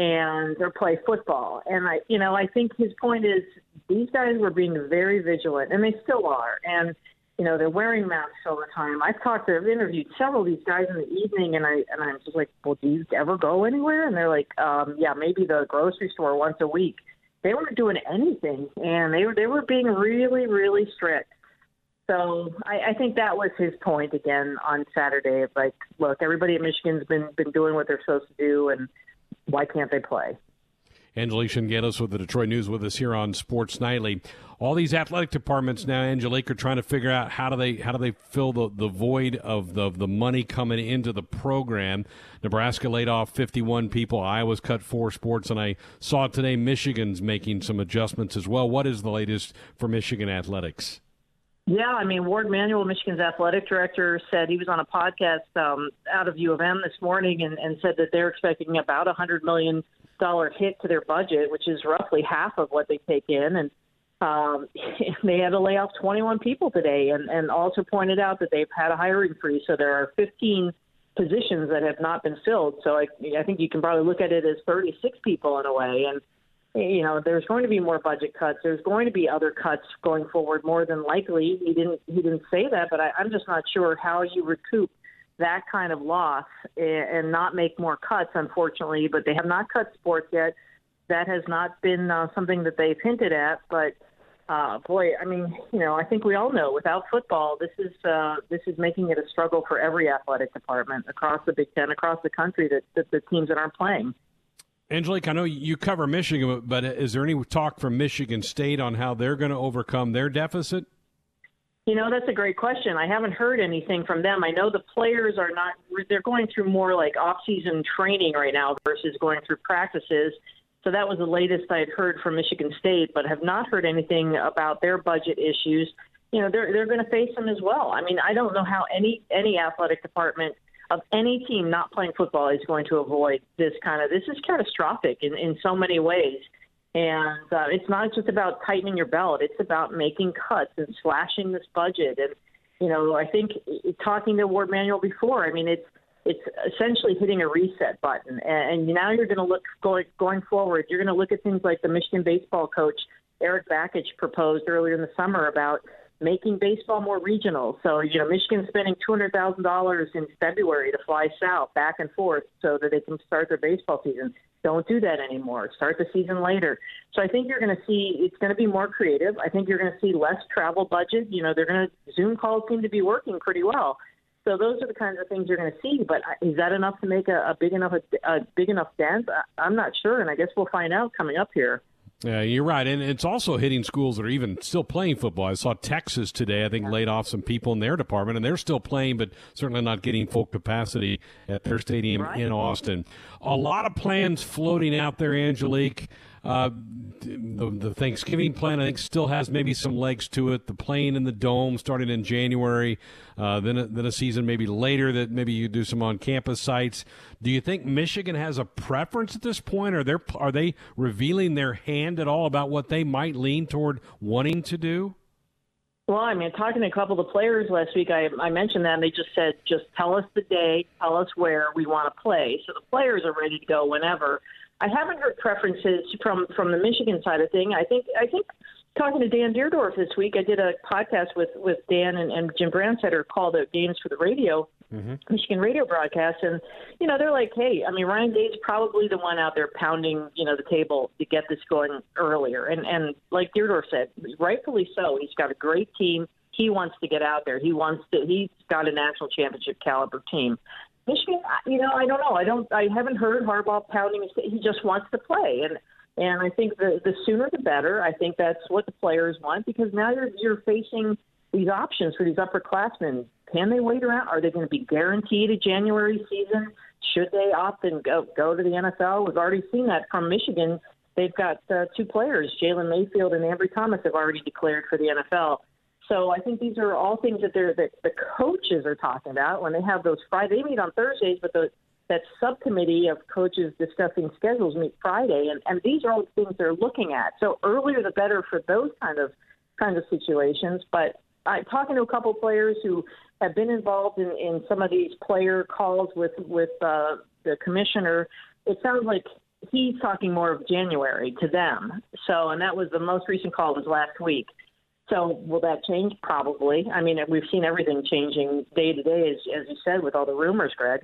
And they're play football. And, I think his point is these guys were being very vigilant, and they still are. And, you know, they're wearing masks all the time. I've interviewed several of these guys in the evening, and I'm just like, well, do you ever go anywhere? And they're like, yeah, maybe the grocery store once a week. They weren't doing anything, and they were being really, really strict. So I think that was his point again on Saturday of like, look, everybody at Michigan's been doing what they're supposed to do, and why can't they play? Angelique Chengelis with the Detroit News with us here on Sports Nightly. All these athletic departments now, Angelique, are trying to figure out how do they fill the void of the money coming into the program. Nebraska laid off 51 people. Iowa's cut 4 sports, and I saw today Michigan's making some adjustments as well. What is the latest for Michigan athletics? Yeah, I mean, Ward Manuel, Michigan's athletic director, said he was on a podcast out of U of M this morning and said that they're expecting about $100 million hit to their budget, which is roughly half of what they take in. And they had to lay off 21 people today and also pointed out that they've had a hiring freeze. So there are 15 positions that have not been filled. So I think you can probably look at it as 36 people in a way. And you know, there's going to be more budget cuts. There's going to be other cuts going forward, more than likely. He didn't say that, but I'm just not sure how you recoup that kind of loss and not make more cuts, unfortunately. But they have not cut sports yet. That has not been something that they've hinted at. But, boy, I mean, you know, I think we all know without football, this is making it a struggle for every athletic department across the Big Ten, across the country, that the teams that aren't playing. Angelique, I know you cover Michigan, but is there any talk from Michigan State on how they're going to overcome their deficit? You know, that's a great question. I haven't heard anything from them. I know the players are not – they're going through more like off-season training right now versus going through practices. So that was the latest I had heard from Michigan State, but have not heard anything about their budget issues. You know, they're going to face them as well. I mean, I don't know how any athletic department of any team not playing football is going to avoid this kind of – this is catastrophic in so many ways. And it's not just about tightening your belt. It's about making cuts and slashing this budget. And, you know, I think talking to Ward Manuel before, I mean, it's essentially hitting a reset button. And now you're going to look going forward, you're going to look at things like the Michigan baseball coach, Eric Bakich, proposed earlier in the summer about making baseball more regional. So, you know, Michigan's spending $200,000 in February to fly south back and forth so that they can start their baseball season. Don't do that anymore. Start the season later. So I think you're going to see it's going to be more creative. I think you're going to see less travel budget. You know, they're going to – Zoom calls seem to be working pretty well. So those are the kinds of things you're going to see. But is that enough to make a big enough dent? I'm not sure, and I guess we'll find out coming up here. Yeah, you're right. And it's also hitting schools that are even still playing football. I saw Texas today, I think, laid off some people in their department, and they're still playing, but certainly not getting full capacity at their stadium in Austin. A lot of plans floating out there, Angelique. The Thanksgiving plan, I think, still has maybe some legs to it. The playing in the dome starting in January, then a season maybe later that maybe you do some on-campus sites. Do you think Michigan has a preference at this point? Are they revealing their hand at all about what they might lean toward wanting to do? Well, I mean, talking to a couple of the players last week, I mentioned that, and they just said, just tell us the day, tell us where we want to play. So the players are ready to go whenever. I haven't heard preferences from the Michigan side of thing. I think talking to Dan Deardorff this week, I did a podcast with Dan and Jim Brandsetter called Out Games for the radio, Michigan radio broadcast. And, you know, they're like, hey, I mean, Ryan Day's probably the one out there pounding, you know, the table to get this going earlier. And like Deardorff said, rightfully so. He's got a great team. He wants to get out there. He's got a national championship caliber team. Michigan, you know, I don't know. I haven't heard Harbaugh pounding. He just wants to play, and I think the sooner the better. I think that's what the players want, because now you're facing these options for these upperclassmen. Can they wait around? Are they going to be guaranteed a January season? Should they opt and go to the NFL? We've already seen that from Michigan. They've got two players, Jalen Mayfield and Ambry Thomas, have already declared for the NFL. So I think these are all things that the coaches are talking about when they have those Friday. They meet on Thursdays, but that subcommittee of coaches discussing schedules meet Friday, and these are all the things they're looking at. So earlier the better for those kind of situations. But I'm talking to a couple of players who have been involved in some of these player calls with the commissioner. It sounds like he's talking more of January to them. So, and that was the most recent call was last week. So will that change? Probably. I mean, we've seen everything changing day to day, as you said, with all the rumors, Greg.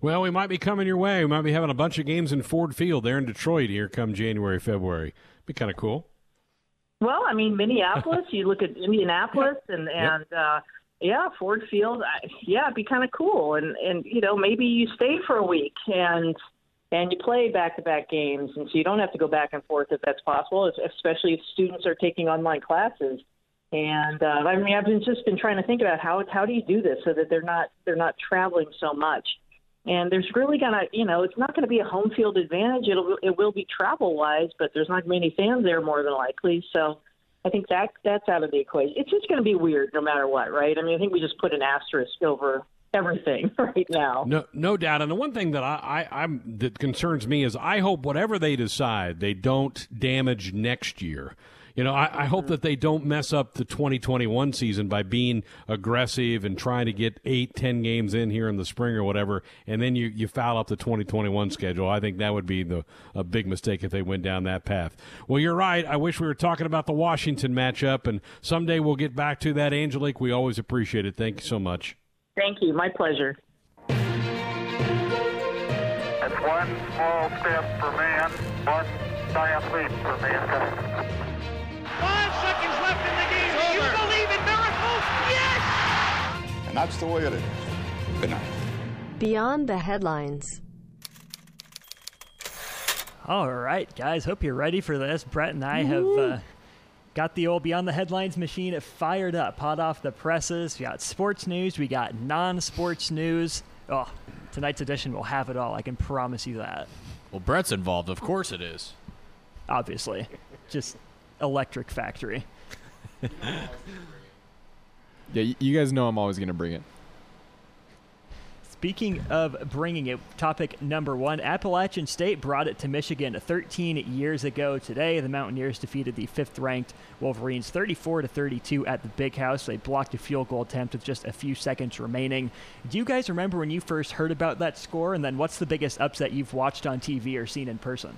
Well, we might be coming your way. We might be having a bunch of games in Ford Field there in Detroit here come January, February. Be kind of cool. Well, I mean, Minneapolis, you look at Indianapolis and Ford Field. It'd be kind of cool. And, you know, maybe you stay for a week and you play back-to-back games, and so you don't have to go back and forth if that's possible, especially if students are taking online classes. And I mean, I've just been trying to think about how do you do this so that they're not traveling so much. And there's really gonna, you know, it's not going to be a home field advantage. It will be travel-wise, but there's not many fans there more than likely. So I think that's out of the equation. It's just going to be weird no matter what, right? I mean, I think we just put an asterisk over everything right now. No doubt. And the one thing that that concerns me is I hope whatever they decide, they don't damage next year. You know, I hope that they don't mess up the 2021 season by being aggressive and trying to get 8-10 games in here in the spring or whatever, and then you foul up the 2021 schedule. I think that would be a big mistake if they went down that path. Well, you're right. I wish we were talking about the Washington matchup, and someday we'll get back to that, Angelique. We always appreciate it. Thank you so much. Thank you. My pleasure. One small step for man, one giant leap for mankind. 5 seconds left in the game. Do you believe in miracles? Yes! And that's the way it is. Good night. Beyond the headlines. All right, guys. Hope you're ready for this. Brett and I have got the old Beyond the Headlines machine fired up, hot off the presses. We got sports news. We got non-sports news. Oh, tonight's edition will have it all. I can promise you that. Well, Brett's involved. Of course it is. Obviously. Just electric factory. Yeah, you guys know I'm always going to bring it. Speaking of bringing it, topic number one, Appalachian State brought it to Michigan 13 years ago today. The Mountaineers defeated the 5th-ranked Wolverines 34-32 at the Big House. They blocked a field goal attempt with just a few seconds remaining. Do you guys remember when you first heard about that score? And then what's the biggest upset you've watched on TV or seen in person?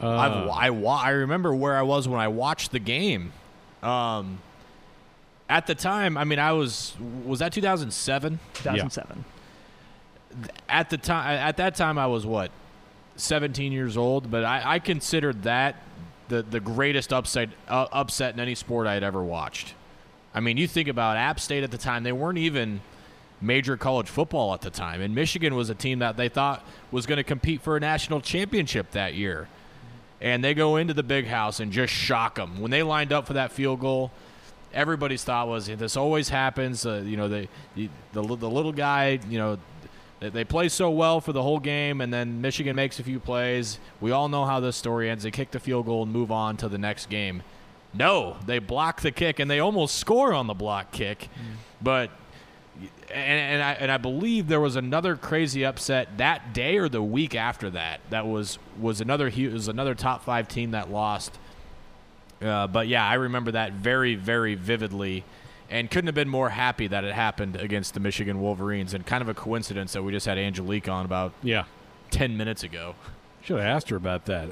I remember where I was when I watched the game. At the time, I mean, was that 2007? 2007. Yeah. At that time, I was 17 years old, but I considered that the greatest upset in any sport I had ever watched. I mean, you think about App State at the time; they weren't even major college football at the time, and Michigan was a team that they thought was going to compete for a national championship that year, and they go into the Big House and just shock them when they lined up for that field goal. Everybody's thought was, this always happens. The little guy, they play so well for the whole game, and then Michigan makes a few plays. We all know how this story ends. They kick the field goal and move on to the next game. No, they block the kick, and they almost score on the block kick. But I believe there was another crazy upset that day or the week after that. That was another top five team that lost. But yeah, I remember that very, very vividly and couldn't have been more happy that it happened against the Michigan Wolverines, and kind of a coincidence that we just had Angelique on about 10 minutes ago. Should have asked her about that.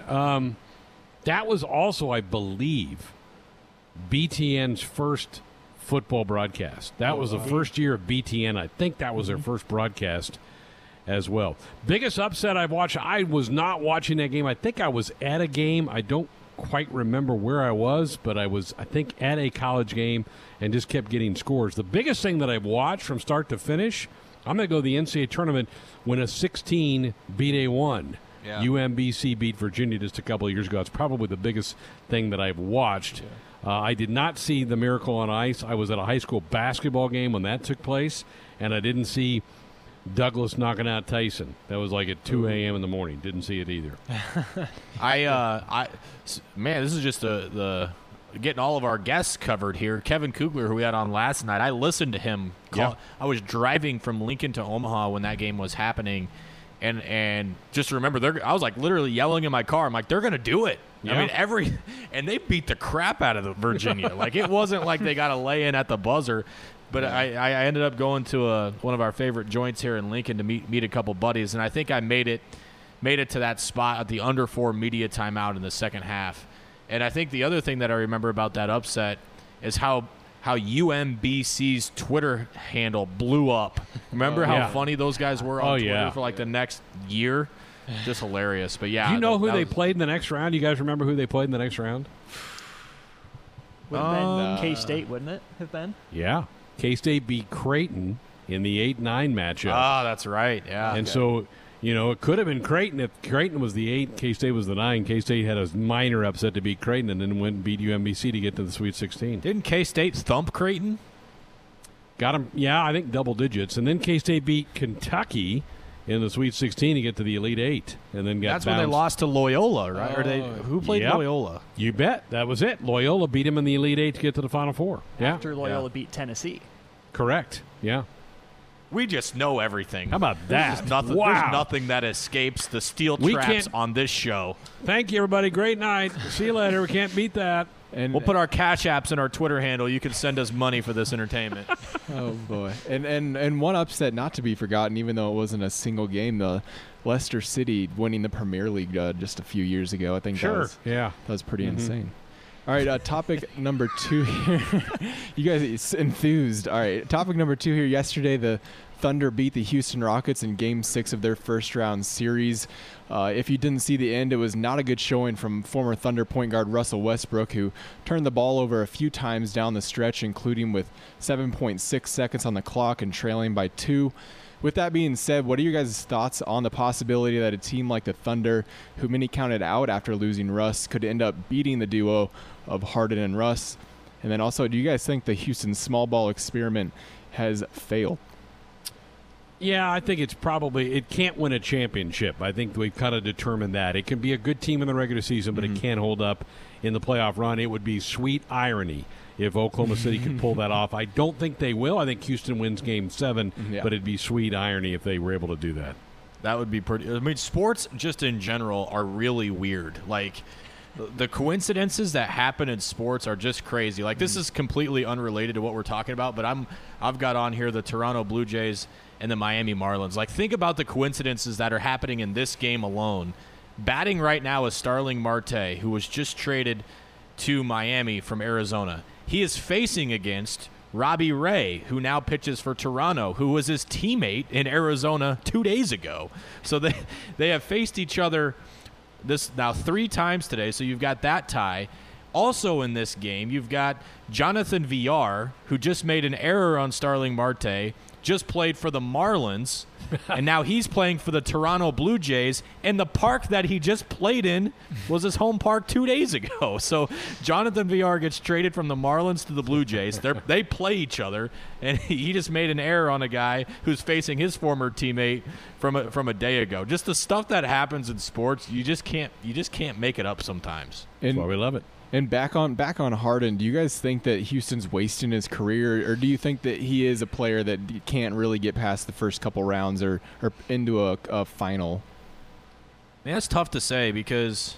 That was also, I believe, BTN's first football broadcast. That was the first year of BTN. I think that was their first broadcast as well. Biggest upset I've watched. I was not watching that game. I think I was at a game. I don't quite remember where I was, but I was, I think, at a college game and just kept getting scores. The biggest thing that I've watched from start to finish, I'm going to go to the NCAA tournament when a 16 beat a 1. Yeah. UMBC beat Virginia just a couple of years ago. It's probably the biggest thing that I've watched. Yeah. I did not see the Miracle on Ice. I was at a high school basketball game when that took place, and I didn't see Douglas knocking out Tyson. That was like at 2 a.m. in the morning. Didn't see it either. This is just the getting all of our guests covered here. Kevin Kugler, who we had on last night, I listened to him. I was driving from Lincoln to Omaha when that game was happening, and just remember, I was like literally yelling in my car. I'm like, they're gonna do it. Yeah. I mean, and they beat the crap out of Virginia. Like, it wasn't like they got a lay in at the buzzer. But I ended up going to one of our favorite joints here in Lincoln to meet a couple buddies, and I think I made it to that spot at the under 4 media timeout in the second half. And I think the other thing that I remember about that upset is how UMBC's Twitter handle blew up. Remember how funny those guys were on Twitter for the next year? Just hilarious. But yeah, do you know who they played in the next round? You guys remember who they played in the next round? Wouldn't have been K-State, wouldn't it have been? Yeah. K-State beat Creighton in the 8-9 matchup. Oh, that's right. Yeah. And so, it could have been Creighton if Creighton was the 8, K-State was the 9. K-State had a minor upset to beat Creighton and then went and beat UMBC to get to the Sweet 16. Didn't K-State thump Creighton? Got them. Yeah, I think double digits. And then K-State beat Kentucky in the Sweet 16 to get to the Elite 8, and then got bounced. That's when they lost to Loyola, right? Who played Loyola? You bet. That was it. Loyola beat him in the Elite 8 to get to the Final Four. Yeah. After Loyola beat Tennessee. Correct. Yeah. We just know everything. How about that? There's nothing that escapes the steel traps on this show. Thank you, everybody. Great night. See you later. We can't beat that. And we'll put our Cash Apps in our Twitter handle. You can send us money for this entertainment. Oh, boy. And one upset not to be forgotten, even though it wasn't a single game, the Leicester City winning the Premier League just a few years ago. I think that was pretty insane. All right, topic number two here. You guys enthused. All right, topic number two here. Yesterday, the Thunder beat the Houston Rockets in Game 6 of their first-round series. If you didn't see the end, it was not a good showing from former Thunder point guard Russell Westbrook, who turned the ball over a few times down the stretch, including with 7.6 seconds on the clock and trailing by 2. With that being said, what are your guys' thoughts on the possibility that a team like the Thunder, who many counted out after losing Russ, could end up beating the duo of Harden and Russ? And then also, do you guys think the Houston small ball experiment has failed? Yeah, I think it's probably, it can't win a championship. I think we've kind of determined that. It can be a good team in the regular season, but it can't hold up in the playoff run. It would be sweet irony if Oklahoma City could pull that off. I don't think they will. I think Houston wins Game 7, but it'd be sweet irony if they were able to do that. That would be pretty, I mean, sports just in general are really weird. Like, the coincidences that happen in sports are just crazy. Like, this is completely unrelated to what we're talking about, but I've got on here the Toronto Blue Jays and the Miami Marlins. Like, think about the coincidences that are happening in this game alone. Batting right now is Starling Marte, who was just traded to Miami from Arizona. He is facing against Robbie Ray, who now pitches for Toronto, who was his teammate in Arizona 2 days ago. So they have faced each other this now 3 times today, so you've got that tie. Also in this game, you've got Jonathan Villar, who just made an error on Starling Marte, just played for the Marlins, and now he's playing for the Toronto Blue Jays, and the park that he just played in was his home park 2 days ago. So Jonathan Villar gets traded from the Marlins to the Blue Jays. They play each other, and he just made an error on a guy who's facing his former teammate from a day ago. Just the stuff that happens in sports, you just can't make it up sometimes. That's why we love it. And back on Harden, do you guys think that Houston's wasting his career, or do you think that he is a player that can't really get past the first couple rounds or into a final? Man, that's tough to say because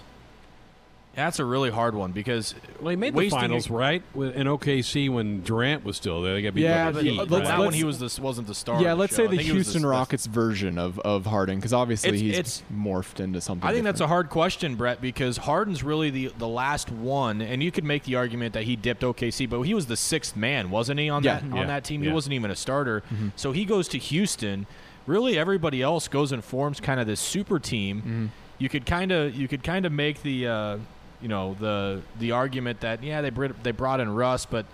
that's a really hard one because well, he made the finals, right? In OKC when Durant was still there. They got beat by the Heat. But not when he wasn't the star. Yeah, let's say the Houston Rockets version of Harden because obviously he's morphed into something. I think that's a hard question, Brett, because Harden's really the last one, and you could make the argument that he dipped OKC, but he was the sixth man, wasn't he, on that team? Yeah. He wasn't even a starter. Mm-hmm. So he goes to Houston. Really, everybody else goes and forms kind of this super team. Mm-hmm. You could kind of make the the argument that they brought in Russ, but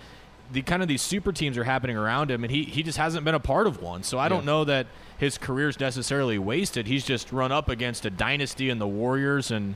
the kind of these super teams are happening around him, and he just hasn't been a part of one. So I don't know that his career's necessarily wasted. He's just run up against a dynasty in the Warriors, and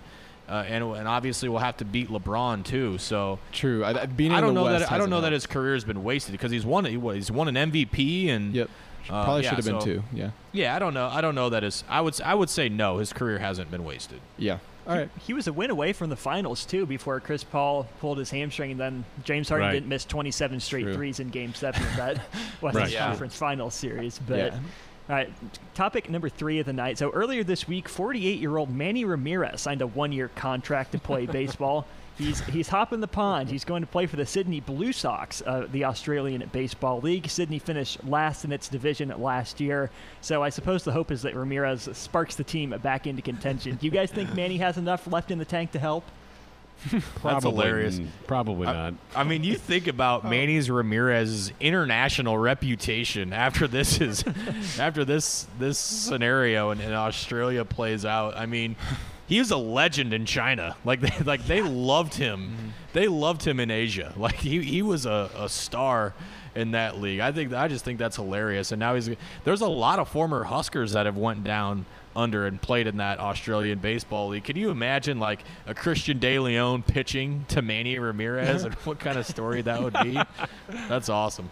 obviously will have to beat LeBron too. So true. I don't know that his career's been wasted because he's won an MVP and. Yep. Probably should have been two. Yeah. Yeah, I don't know that is. I would say no. His career hasn't been wasted. Yeah. All right. He was a win away from the finals too before Chris Paul pulled his hamstring, and then James Harden didn't miss 27 straight threes in Game 7 of that Western Conference Finals series. But all right, topic number 3 of the night. So earlier this week, 48-year-old Manny Ramirez signed a 1-year contract to play baseball. He's hopping the pond. He's going to play for the Sydney Blue Sox, the Australian Baseball League. Sydney finished last in its division last year. So I suppose the hope is that Ramirez sparks the team back into contention. Do you guys think Manny has enough left in the tank to help? That's hilarious. Probably not. I mean, you think about Manny's Ramirez's international reputation after this is after this scenario in Australia plays out. I mean, he is a legend in China. They loved him. Mm-hmm. They loved him in Asia. Like he was a star in that league. I just think that's hilarious. And now there's a lot of former Huskers that have went down under and played in that Australian Baseball League. Can you imagine like a Christian De Leon pitching to Manny Ramirez and what kind of story that would be? That's awesome.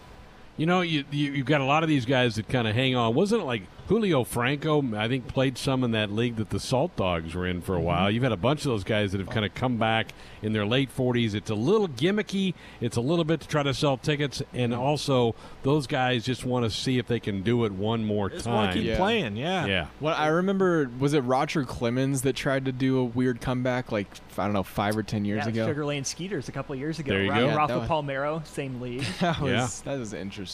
You know, you've got a lot of these guys that kind of hang on. Wasn't it like Julio Franco, I think, played some in that league that the Salt Dogs were in for a while? You've had a bunch of those guys that have kind of come back in their late 40s. It's a little gimmicky. It's a little bit to try to sell tickets. And also, those guys just want to see if they can do it one more time. Just want to keep playing, yeah. Well, I remember, was it Roger Clemens that tried to do a weird comeback like, I don't know, 5 or 10 years ago? Sugar Land Skeeters a couple of years ago. There you go. Rafa Palmeiro, same league. That was interesting.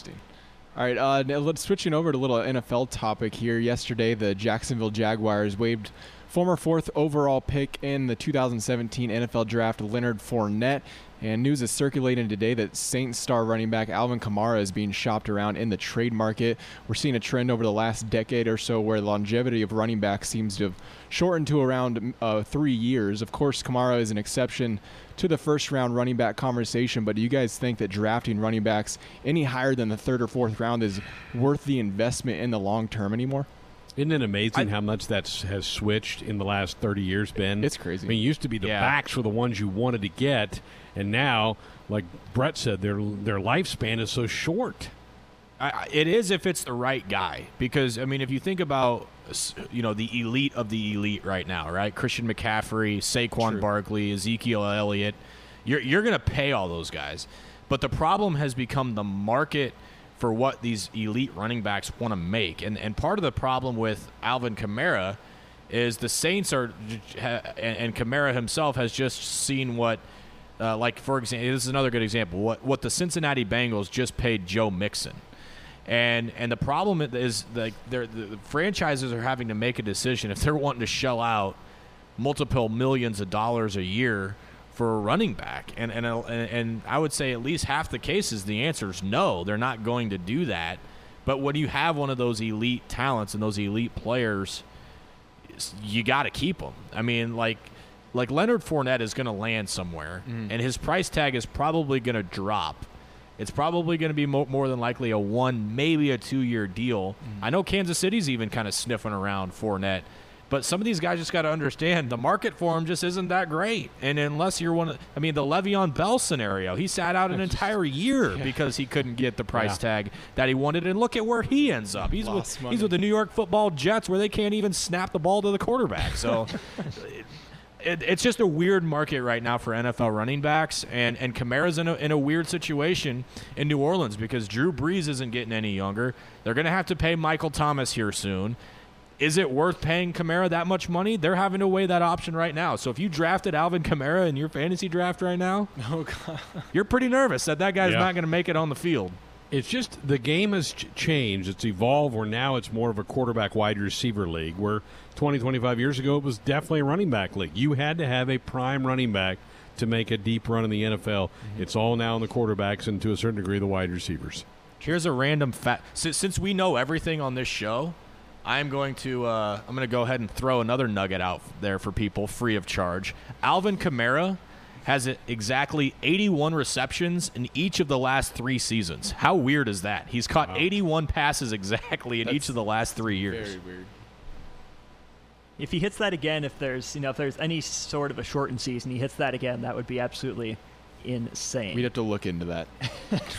All right, now let's switching over to a little NFL topic here. Yesterday, the Jacksonville Jaguars waived former 4th overall pick in the 2017 NFL Draft, Leonard Fournette, And news is circulating today that Saints star running back Alvin Kamara is being shopped around in the trade market. We're seeing a trend over the last decade or so where the longevity of running back seems to have shortened to around 3 years. Of course, Kamara is an exception to the first-round running back conversation, but do you guys think that drafting running backs any higher than the third or fourth round is worth the investment in the long term anymore? Isn't it amazing how much that has switched in the last 30 years, Ben? It's crazy. I mean, it used to be the backs were the ones you wanted to get, and now, like Brett said, their lifespan is so short. It is if it's the right guy, because, I mean, if you think about, you know, the elite of the elite right now, right? Christian McCaffrey, Saquon Barkley, Ezekiel Elliott. You're going to pay all those guys. But the problem has become the market for what these elite running backs want to make. And part of the problem with Alvin Kamara is the Saints are and Kamara himself has just seen what, like, for example, this is another good example, what the Cincinnati Bengals just paid Joe Mixon. And the problem is the franchises are having to make a decision if they're wanting to shell out multiple millions of dollars a year for a running back. And I would say at least half the cases the answer is no, they're not going to do that. But when you have one of those elite talents and those elite players, you got to keep them. I mean, like Leonard Fournette is going to land somewhere, and his price tag is probably going to drop. It's probably going to be more than likely a 1, maybe a 2-year deal. I know Kansas City's even kind of sniffing around Fournette. But some of these guys just got to understand the market for him just isn't that great. And unless you're one of – I mean, the Le'Veon Bell scenario, he sat out an entire year because he couldn't get the price tag that he wanted. And look at where he ends up. He's with the New York Football Jets where they can't even snap the ball to the quarterback. So it's just a weird market right now for NFL running backs. And Kamara's in a weird situation in New Orleans because Drew Brees isn't getting any younger. They're going to have to pay Michael Thomas here soon. Is it worth paying Kamara that much money? They're having to weigh that option right now. So if you drafted Alvin Kamara in your fantasy draft right now, you're pretty nervous that guy's not going to make it on the field. It's just the game has changed. It's evolved where now it's more of a quarterback wide receiver league where 20, 25 years ago it was definitely a running back league. You had to have a prime running back to make a deep run in the NFL. It's all now in the quarterbacks and to a certain degree the wide receivers. Here's a random fact. Since we know everything on this show, I'm going to go ahead and throw another nugget out there for people free of charge. Alvin Kamara has exactly 81 receptions in each of the last 3 seasons. How weird is that? He's caught 81 passes exactly in each of the last 3 years. Very weird. If he hits that again, if there's any sort of a shortened season, he hits that again, that would be absolutely insane. We'd have to look into that.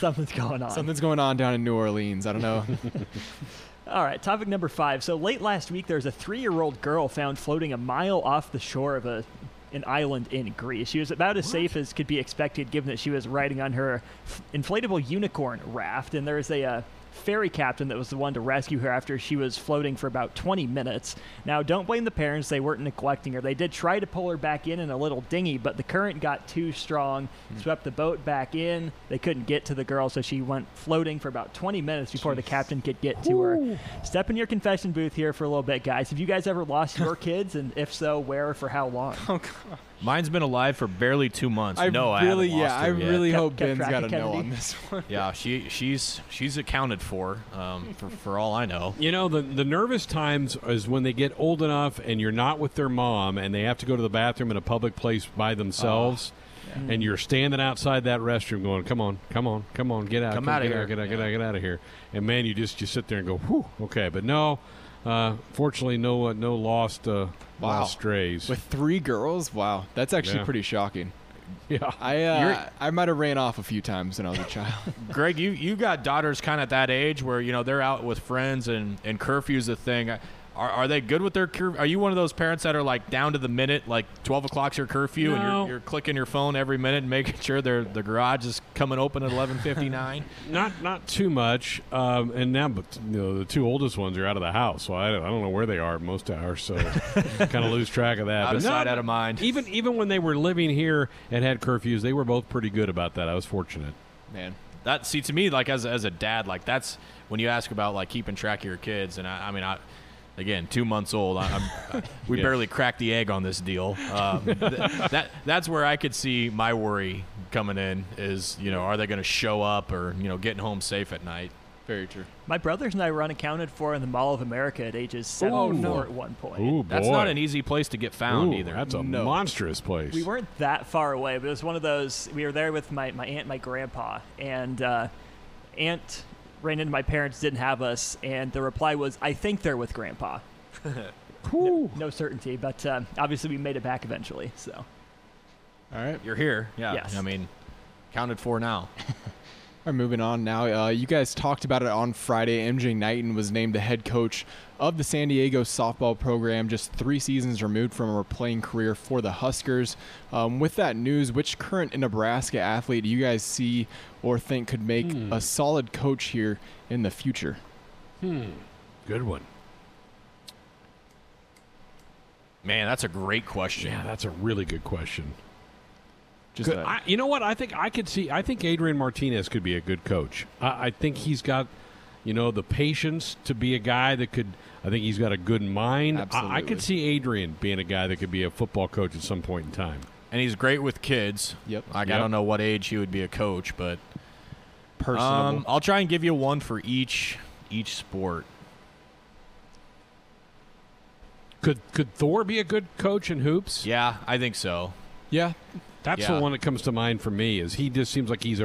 Something's going on. Something's going on down in New Orleans. I don't know. All right, topic number 5. So late last week, there was a 3-year-old girl found floating a mile off the shore of an island in Greece. She was about as safe as could be expected, given that she was riding on her inflatable unicorn raft. And there was a ferry captain that was the one to rescue her after she was floating for about 20 minutes. Now, don't blame the parents. They weren't neglecting her. They did try to pull her back in a little dinghy, but the current got too strong, swept the boat back in. They couldn't get to the girl, so she went floating for about 20 minutes before the captain could get to her. Step in your confession booth here for a little bit, guys. Have you guys ever lost your kids? And if so, where or for how long? Oh, God. Mine's been alive for barely 2 months. I really hope Ben's got a no on this one. Yeah, she's accounted for all I know. You know, the nervous times is when they get old enough and you're not with their mom and they have to go to the bathroom in a public place by themselves. And you're standing outside that restroom going, come on, get out. Get out of here. And, man, you just sit there and go, whew, okay. But, no, fortunately, no lost lost strays. With 3 girls? Wow. That's actually pretty shocking. Yeah, I might have ran off a few times when I was a child. Greg, you got daughters kind of that age where, you know, they're out with friends and curfew's a thing. Are they good with their curfew? Are you one of those parents that are like down to the minute, like 12 o'clock's your curfew and you're clicking your phone every minute and making sure the garage is coming open at 11:59? Not too much. And now, but, you know, the 2 oldest ones are out of the house, so I don't know where they are most hours. So kind of lose track of that. Out of sight, out of mind. Even when they were living here and had curfews, they were both pretty good about that. I was fortunate. Man. That to me, like as a dad, like that's when you ask about like keeping track of your kids, and I mean Again, 2 months old. We barely cracked the egg on this deal. That's where I could see my worry coming in is, you know, are they going to show up or, you know, getting home safe at night? Very true. My brothers and I were unaccounted for in the Mall of America at ages 7 and 4 at one point. Ooh, that's not an easy place to get found either. That's a monstrous place. We weren't that far away, but it was one of those. We were there with my aunt and my grandpa, and aunt ran into my parents, didn't have us, and the reply was, I think they're with grandpa. No certainty, but obviously we made it back eventually. So, all right. You're here. Yeah. Yes. I mean, counted for now. All right, moving on now. You guys talked about it on Friday. MJ Knighton was named the head coach of the San Diego softball program, just 3 seasons removed from her playing career for the Huskers. With that news, which current Nebraska athlete do you guys see or think could make a solid coach here in the future? Good one. Man, that's a great question. Yeah, that's a really good question. You know what? I think I could see. I think Adrian Martinez could be a good coach. I think he's got, you know, the patience to be a guy that could. I think he's got a good mind. I could see Adrian being a guy that could be a football coach at some point in time. And he's great with kids. Yep. I don't know what age he would be a coach, but personable. I'll try and give you one for each sport. Could Thor be a good coach in hoops? Yeah, I think so. Yeah. That's the one that comes to mind for me. Is he just seems like he's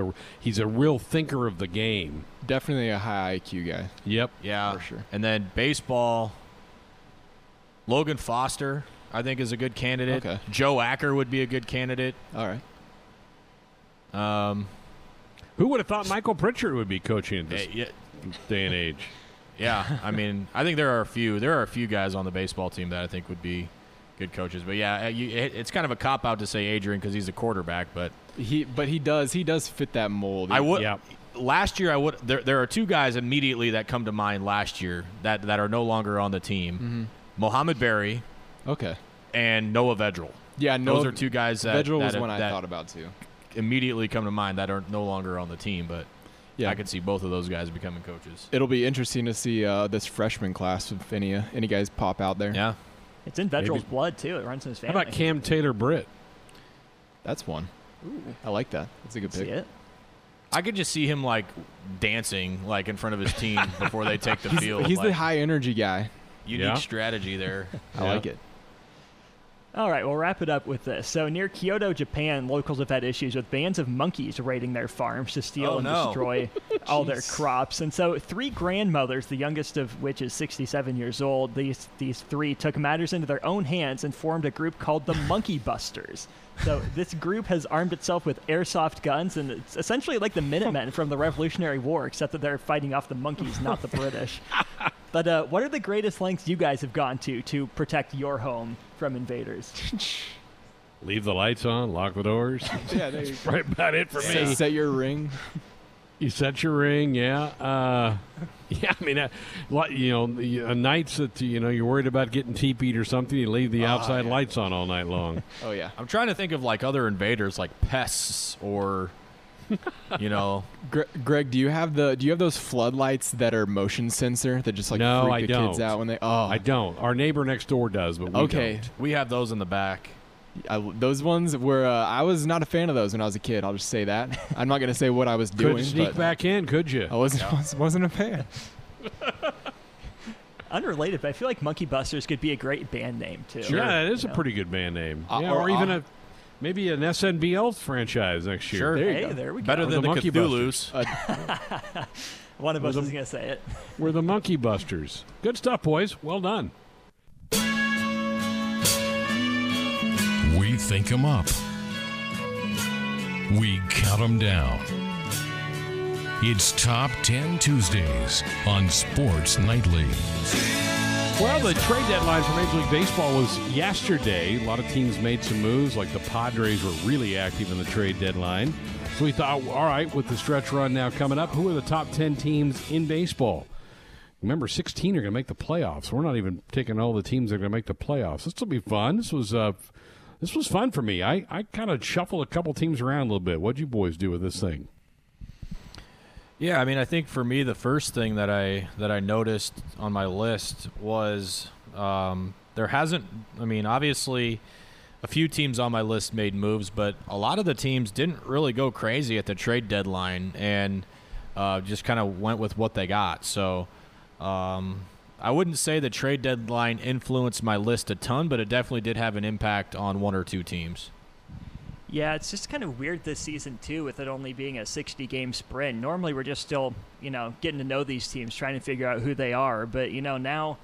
a real thinker of the game. Definitely a high IQ guy. Yep. Yeah. For sure. And then baseball, Logan Foster, I think, is a good candidate. Okay. Joe Acker would be a good candidate. All right. Who would have thought Michael Pritchard would be coaching in this day and age? Yeah. I mean, I think there are a few guys on the baseball team that I think would be good coaches, but yeah, it's kind of a cop out to say Adrian because he's a quarterback, but he does fit that mold. Last year I would. There are two guys immediately that come to mind last year that are no longer on the team: Mohamed Berry, and Noah Vedral. Yeah, those are two guys that Vedral was one I thought about too. Immediately come to mind that are no longer on the team, but. Yeah, I could see both of those guys becoming coaches. It'll be interesting to see this freshman class if any guys pop out there. Yeah. It's in Vedral's blood, too. It runs in his family. How about Cam Taylor-Britt? That's one. Ooh. I like that. That's a good pick. See it? I could just see him, like, dancing, like, in front of his team before they take the field. He's like, the high-energy guy. Unique strategy there. I like it. All right, we'll wrap it up with this. So near Kyoto, Japan, locals have had issues with bands of monkeys raiding their farms to steal destroy all their crops. And so 3 grandmothers, the youngest of which is 67 years old, these 3 took matters into their own hands and formed a group called the Monkey Busters. So this group has armed itself with airsoft guns, and it's essentially like the Minutemen from the Revolutionary War, except that they're fighting off the monkeys, not the British. But what are the greatest lengths you guys have gone to protect your home from invaders? Leave the lights on, lock the doors. Yeah, there you go. Right about it for me. Set your ring. You set your ring, yeah. Yeah, I mean, you know, nights that, you know, you're worried about getting teepeed or something, you leave the outside lights on all night long. Oh, yeah. I'm trying to think of, like, other invaders, like pests or... You know, Greg, do you have those floodlights that are motion sensor that just like freak the kids out when they? Oh, I don't. Our neighbor next door does, but we don't. We have those in the back. Those ones were I was not a fan of those when I was a kid. I'll just say that. I'm not going to say what I was doing. Couldn't sneak back in, could you? I wasn't a fan. Unrelated, but I feel like Monkey Busters could be a great band name too. Sure. Yeah, it is a pretty good band name. Or even maybe an SNBL franchise next year. Sure. There we go. Better than the Monkey Cthulhu's. One of us is going to say it. We're the Monkey Busters. Good stuff, boys. Well done. We think them up. We count them down. It's Top 10 Tuesdays on Sports Nightly. Well, the trade deadline for Major League Baseball was yesterday. A lot of teams made some moves, like the Padres were really active in the trade deadline. So we thought, all right, with the stretch run now coming up, who are the top 10 teams in baseball? Remember, 16 are going to make the playoffs. We're not even taking all the teams that are going to make the playoffs. This will be fun. This was fun for me. I kind of shuffled a couple teams around a little bit. What'd you boys do with this thing? Yeah, I mean, I think for me, the first thing that I noticed on my list was there hasn't, I mean, obviously a few teams on my list made moves, but a lot of the teams didn't really go crazy at the trade deadline and just kind of went with what they got. So I wouldn't say the trade deadline influenced my list a ton, but it definitely did have an impact on one or two teams. Yeah, it's just kind of weird this season, too, with it only being a 60-game sprint. Normally, we're just still, you know, getting to know these teams, trying to figure out who they are. But, you know, now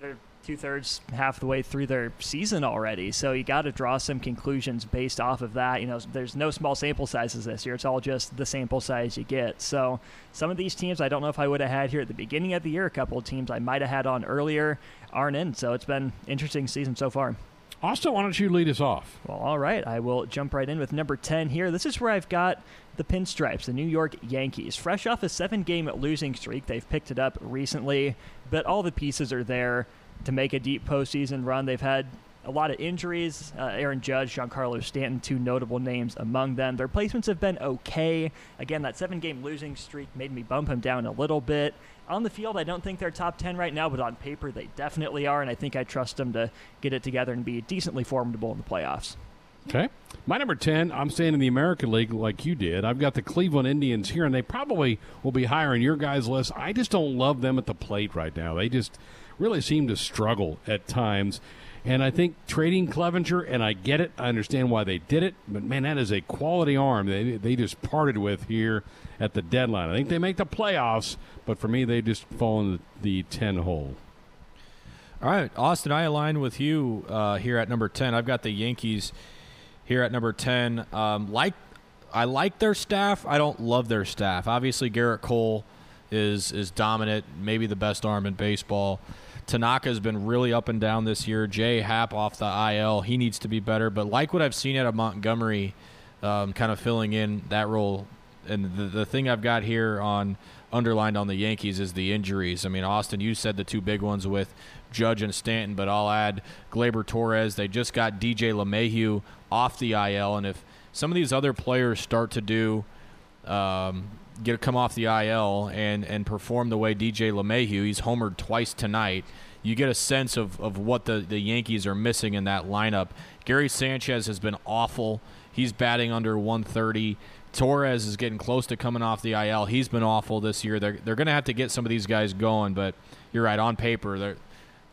they're two-thirds, half the way through their season already. So you got to draw some conclusions based off of that. You know, there's no small sample sizes this year. It's all just the sample size you get. So some of these teams, I don't know if I would have had here at the beginning of the year. A couple of teams I might have had on earlier aren't in. So it's been an interesting season so far. Austin, why don't you lead us off? Well, all right. I will jump right in with number 10 here. This is where I've got the Pinstripes, the New York Yankees. Fresh off a 7-game losing streak, they've picked it up recently, but all the pieces are there to make a deep postseason run. They've had a lot of injuries. Aaron Judge, Giancarlo Stanton, two notable names among them. Their placements have been okay. Again, that 7-game losing streak made me bump him down a little bit. On the field, I don't think they're top 10 right now, but on paper, they definitely are, and I think I trust them to get it together and be decently formidable in the playoffs. Okay. My number 10, I'm staying in the American League like you did. I've got the Cleveland Indians here, and they probably will be higher on your guys' list. I just don't love them at the plate right now. They just really seem to struggle at times. And I think trading Clevenger, and I get it, I understand why they did it, but, man, that is a quality arm they just parted with here at the deadline. I think they make the playoffs, but for me, they just fall in the 10 hole. All right, Austin, I align with you here at number 10. I've got the Yankees here at number 10. I like their staff. I don't love their staff. Obviously, Garrett Cole is dominant, maybe the best arm in baseball. Tanaka's been really up and down this year. Jay Happ off the IL. He needs to be better. But like what I've seen out of Montgomery, kind of filling in that role. And the thing I've got here on underlined on the Yankees is the injuries. I mean, Austin, you said the two big ones with Judge and Stanton, but I'll add Gleyber Torres. They just got D.J. LeMahieu off the IL. And if some of these other players start to do come off the IL and perform the way D.J. LeMahieu, he's homered twice tonight, you get a sense of what the Yankees are missing in that lineup. Gary Sanchez has been awful. He's batting under 130. Torres is getting close to coming off the IL. He's been awful this year. They're going to have to get some of these guys going, but you're right, on paper,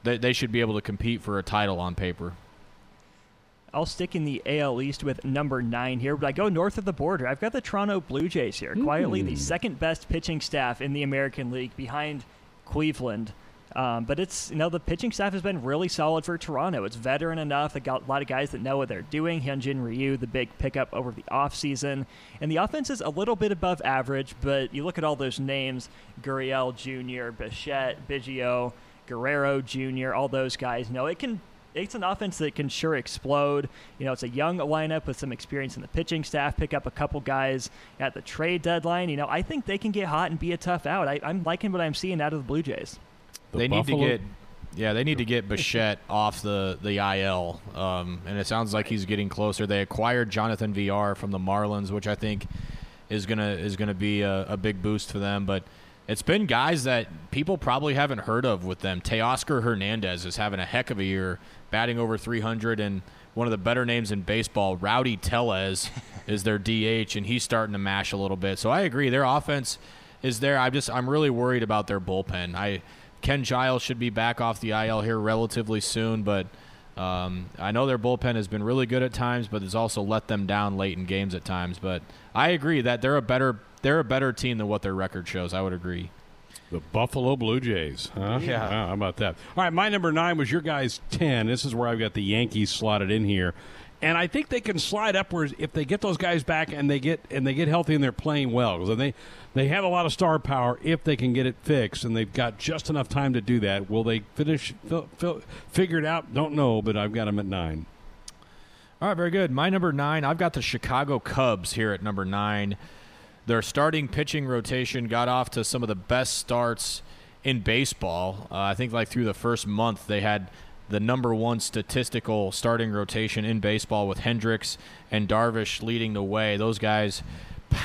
they should be able to compete for a title on paper. I'll stick in the AL East with number 9 here, but I go north of the border. I've got the Toronto Blue Jays here, quietly the second-best pitching staff in the American League behind Cleveland. But it's, you know, the pitching staff has been really solid for Toronto. It's veteran enough. They got a lot of guys that know what they're doing. Hyunjin Ryu, the big pickup over the offseason. And the offense is a little bit above average, but you look at all those names, Gurriel Jr., Bichette, Biggio, Guerrero Jr., all those guys. You know, it's an offense that can sure explode. You know, it's a young lineup with some experience in the pitching staff, pick up a couple guys at the trade deadline. You know, I think they can get hot and be a tough out. I'm liking what I'm seeing out of the Blue Jays. They need to get Bichette off the IL, and it sounds like he's getting closer. They acquired Jonathan Villar from the Marlins, which I think is gonna be a big boost for them. But it's been guys that people probably haven't heard of with them. Teoscar Hernandez is having a heck of a year, batting over 300, and one of the better names in baseball, Rowdy Tellez, is their DH, and he's starting to mash a little bit. So I agree, their offense is there. I'm really worried about their bullpen. Ken Giles should be back off the IL here relatively soon, but I know their bullpen has been really good at times, but it's also let them down late in games at times. But I agree that they're a better team than what their record shows. I would agree. The Buffalo Blue Jays, huh? Yeah. Wow, how about that? All right, my number 9 was your guys' 10. This is where I've got the Yankees slotted in here. And I think they can slide upwards if they get those guys back and they get healthy and they're playing well. Because they have a lot of star power if they can get it fixed, and they've got just enough time to do that. Will they figure it out? Don't know, but I've got them at 9. All right, very good. My number 9, I've got the Chicago Cubs here at number 9. Their starting pitching rotation got off to some of the best starts in baseball. I think like through the first month they had the number 1 statistical starting rotation in baseball with Hendricks and Darvish leading the way. Those guys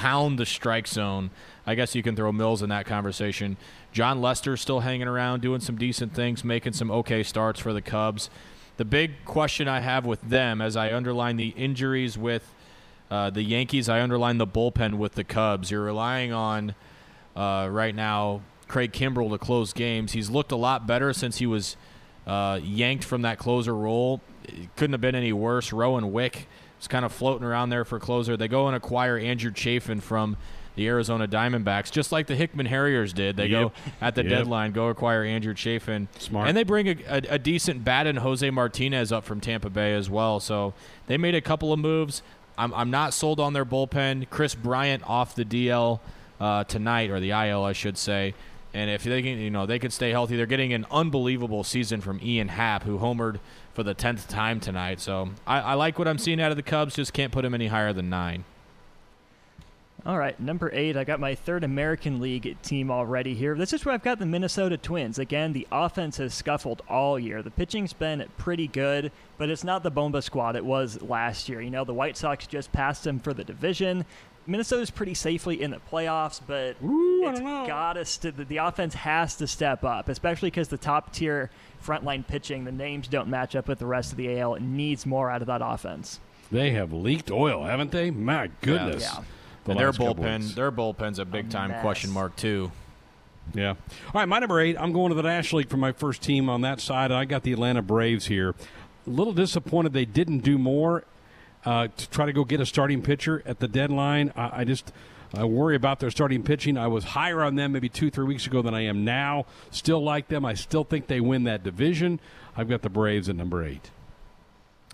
pound the strike zone. I guess you can throw Mills in that conversation. John Lester still hanging around, doing some decent things, making some okay starts for the Cubs. The big question I have with them, as I underline the injuries with the Yankees, I underline the bullpen with the Cubs. You're relying on, right now, Craig Kimbrell to close games. He's looked a lot better since he was yanked from that closer role. It couldn't have been any worse. Rowan Wick is kind of floating around there for closer. They go and acquire Andrew Chafin from the Arizona Diamondbacks, just like the Hickman Harriers did. They go at the deadline, go acquire Andrew Chafin. Smart. And they bring a decent bat in Jose Martinez up from Tampa Bay as well. So they made a couple of moves. I'm not sold on their bullpen. Chris Bryant off the DL tonight, or the IL, I should say. And if they can, they can stay healthy. They're getting an unbelievable season from Ian Happ, who homered for the 10th time tonight. So I like what I'm seeing out of the Cubs. Just can't put them any higher than 9. All right, number 8, I got my third American League team already here. This is where I've got the Minnesota Twins. Again, the offense has scuffled all year. The pitching's been pretty good, but it's not the Bomba squad it was last year. The White Sox just passed them for the division. Minnesota's pretty safely in the playoffs, but the offense has to step up, especially because the top-tier frontline pitching, the names don't match up with the rest of the AL. It needs more out of that offense. They have leaked oil, haven't they? My goodness. Yeah. And their bullpen's a big-time question mark, too. Yeah. All right, my number 8, I'm going to the National League for my first team on that side. I got the Atlanta Braves here. A little disappointed they didn't do more to try to go get a starting pitcher at the deadline. I worry about their starting pitching. I was higher on them maybe 2-3 weeks ago than I am now. Still like them. I still think they win that division. I've got the Braves at number 8.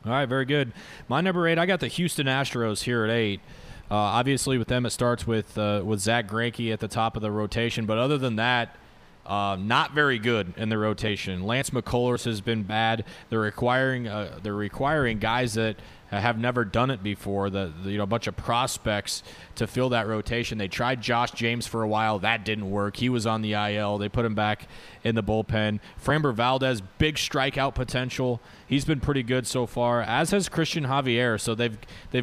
All right, very good. My number 8, I got the Houston Astros here at 8. Obviously, with them, it starts with Zach Greinke at the top of the rotation. But other than that, not very good in the rotation. Lance McCullers has been bad. They're requiring guys that have never done it before. A bunch of prospects to fill that rotation. They tried Josh James for a while. That didn't work. He was on the IL. They put him back in the bullpen. Framber Valdez, big strikeout potential. He's been pretty good so far, as has Christian Javier. So they've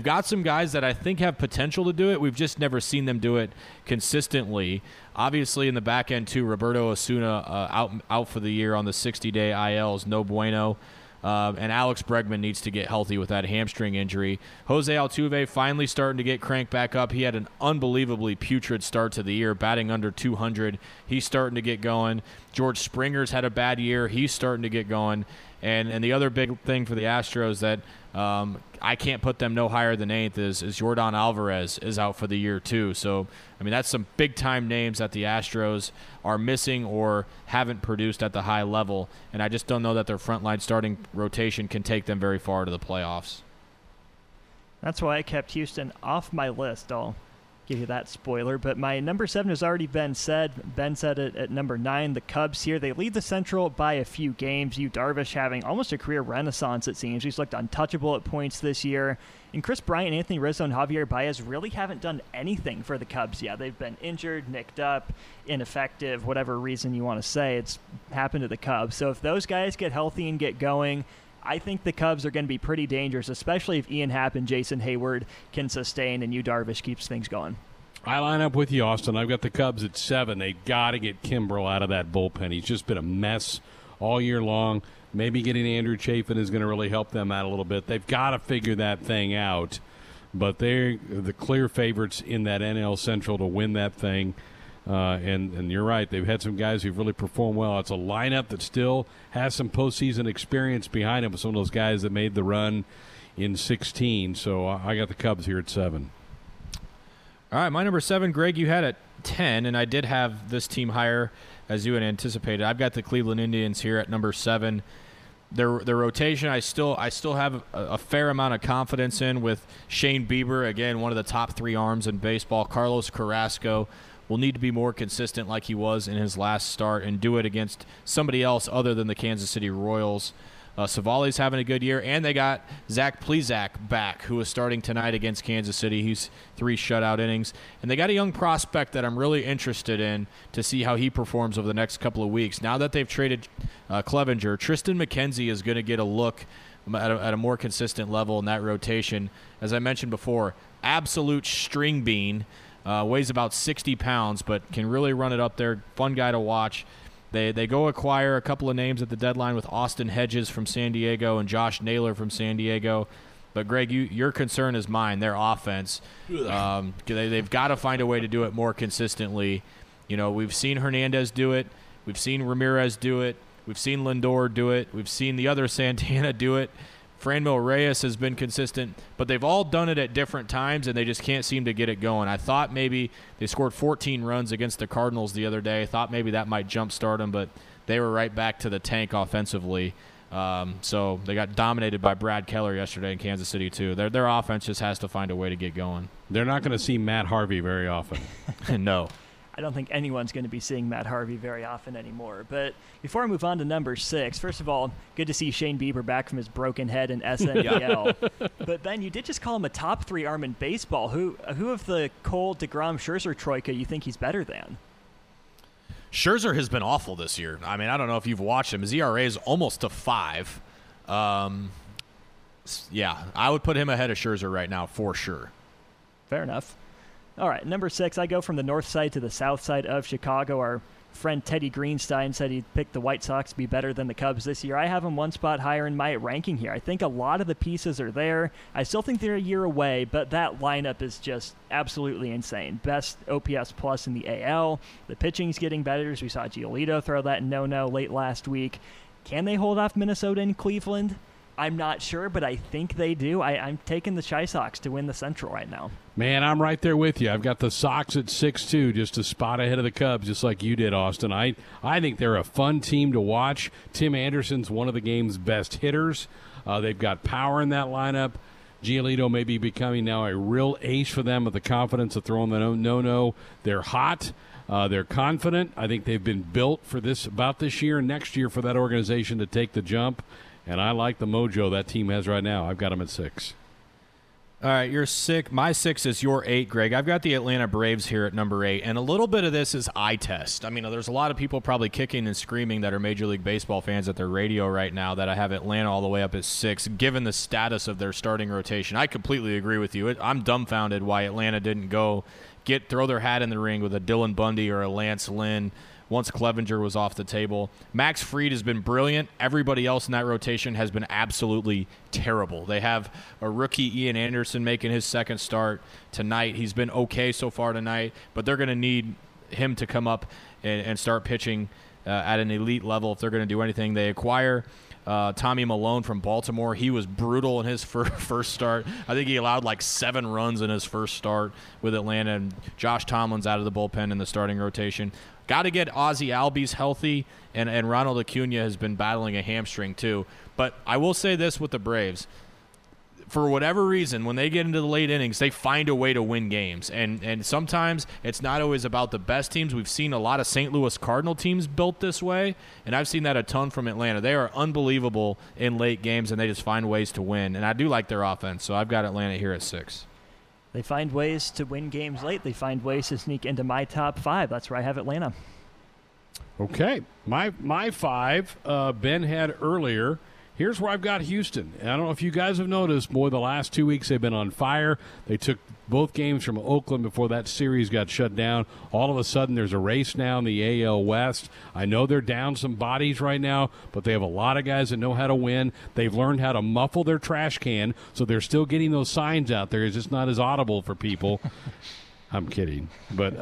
got some guys that I think have potential to do it. We've just never seen them do it consistently. Obviously, in the back end, too, Roberto Osuna out for the year on the 60-day IL is no bueno. And Alex Bregman needs to get healthy with that hamstring injury. Jose Altuve finally starting to get cranked back up. He had an unbelievably putrid start to the year, batting under 200. He's starting to get going. George Springer's had a bad year. He's starting to get going. And the other big thing for the Astros that I can't put them no higher than 8th is Yordan Alvarez is out for the year too. So, that's some big-time names that the Astros are missing or haven't produced at the high level, and I just don't know that their frontline starting rotation can take them very far to the playoffs. That's why I kept Houston off my list. I'll give you that spoiler, but my number 7 has already been said. Ben said it at number 9. The Cubs here, they lead the Central by a few games. Darvish having almost a career renaissance, it seems. He's looked untouchable at points this year. And Chris Bryant, Anthony Rizzo, and Javier Baez really haven't done anything for the Cubs yet. They've been injured, nicked up, ineffective, whatever reason you want to say. It's happened to the Cubs. So if those guys get healthy and get going, I think the Cubs are going to be pretty dangerous, especially if Ian Happ and Jason Hayward can sustain and Darvish keeps things going. I line up with you, Austin. I've got the Cubs at 7. They got to get Kimbrell out of that bullpen. He's just been a mess all year long. Maybe getting Andrew Chafin is going to really help them out a little bit. They've got to figure that thing out. But they're the clear favorites in that NL Central to win that thing. And you're right. They've had some guys who've really performed well. It's a lineup that still has some postseason experience behind them with some of those guys that made the run in 16. So I got the Cubs here at 7. All right, my number 7, Greg, you had at 10, and I did have this team higher as you had anticipated. I've got the Cleveland Indians here at number 7. Their rotation, I still have a fair amount of confidence in with Shane Bieber, again, one of the top 3 arms in baseball. Carlos Carrasco will need to be more consistent like he was in his last start and do it against somebody else other than the Kansas City Royals. Savali's having a good year, and they got Zach Plesac back, who is starting tonight against Kansas City. He's 3 shutout innings. And they got a young prospect that I'm really interested in to see how he performs over the next couple of weeks. Now that they've traded Clevinger, Tristan McKenzie is going to get a look at a more consistent level in that rotation. As I mentioned before, absolute string bean Weighs about 60 pounds, but can really run it up there. Fun guy to watch. They go acquire a couple of names at the deadline with Austin Hedges from San Diego and Josh Naylor from San Diego. But, Greg, your concern is mine, their offense. They've got to find a way to do it more consistently. You know, we've seen Hernandez do it. We've seen Ramirez do it. We've seen Lindor do it. We've seen the other Santana do it. Franmil Reyes has been consistent, but they've all done it at different times, and they just can't seem to get it going. I thought maybe they scored 14 runs against the Cardinals the other day. I thought maybe that might jumpstart them, but they were right back to the tank offensively. So they got dominated by Brad Keller yesterday in Kansas City, too. Their offense just has to find a way to get going. They're not going to see Matt Harvey very often. No. I don't think anyone's going to be seeing Matt Harvey very often anymore. But before I move on to number 6, first of all, good to see Shane Bieber back from his broken head in SNBL. But, Ben, you did just call him a top-three arm in baseball. Who of the Cole, DeGrom, Scherzer troika you think he's better than? Scherzer has been awful this year. I mean, I don't know if you've watched him. His ERA is almost to 5. Yeah, I would put him ahead of Scherzer right now for sure. Fair enough. All right, number 6, I go from the north side to the south side of Chicago. Our friend Teddy Greenstein said he'd pick the White Sox to be better than the Cubs this year. I have him one spot higher in my ranking here. I think a lot of the pieces are there. I still think they're a year away, but that lineup is just absolutely insane. Best OPS plus in the AL. The pitching's getting better, as we saw Giolito throw that no-no late last week. Can they hold off Minnesota and Cleveland? I'm not sure, but I think they do. I'm taking the Chi Sox to win the Central right now. Man, I'm right there with you. I've got the Sox at 6-2, just a spot ahead of the Cubs, just like you did, Austin. I think they're a fun team to watch. Tim Anderson's one of the game's best hitters. They've got power in that lineup. Giolito may be becoming now a real ace for them with the confidence of throwing the no-no. They're hot. They're confident. I think they've been built for this about this year and next year for that organization to take the jump. And I like the mojo that team has right now. I've got them at 6. All right, you're 6. My 6 is your 8, Greg. I've got the Atlanta Braves here at number 8, and a little bit of this is eye test. I mean, there's a lot of people probably kicking and screaming that are Major League Baseball fans at their radio right now that I have Atlanta all the way up at 6, given the status of their starting rotation. I completely agree with you. I'm dumbfounded why Atlanta didn't go throw their hat in the ring with a Dylan Bundy or a Lance Lynn. Once Clevinger was off the table, Max Fried has been brilliant. Everybody else in that rotation has been absolutely terrible. They have a rookie, Ian Anderson, making his second start tonight. He's been okay so far tonight, but they're going to need him to come up and start pitching at an elite level if they're going to do anything. They acquire Tommy Malone from Baltimore. He was brutal in his first start. I think he allowed like 7 runs in his first start with Atlanta, and Josh Tomlin's out of the bullpen in the starting rotation. Got to get Ozzie Albies healthy, and Ronald Acuna has been battling a hamstring too. But I will say this with the Braves. For whatever reason, when they get into the late innings, they find a way to win games. And sometimes it's not always about the best teams. We've seen a lot of St. Louis Cardinal teams built this way, and I've seen that a ton from Atlanta. They are unbelievable in late games, and they just find ways to win. And I do like their offense, so I've got Atlanta here at 6. They find ways to win games late. They find ways to sneak into my top 5. That's where I have Atlanta. Okay. My 5, Ben had earlier. Here's where I've got Houston. And I don't know if you guys have noticed, boy, the last 2 weeks they've been on fire. They took both games from Oakland before that series got shut down. All of a sudden there's a race now in the AL West. I know they're down some bodies right now, but they have a lot of guys that know how to win. They've learned how to muffle their trash can, so they're still getting those signs out there. It's just not as audible for people. I'm kidding. But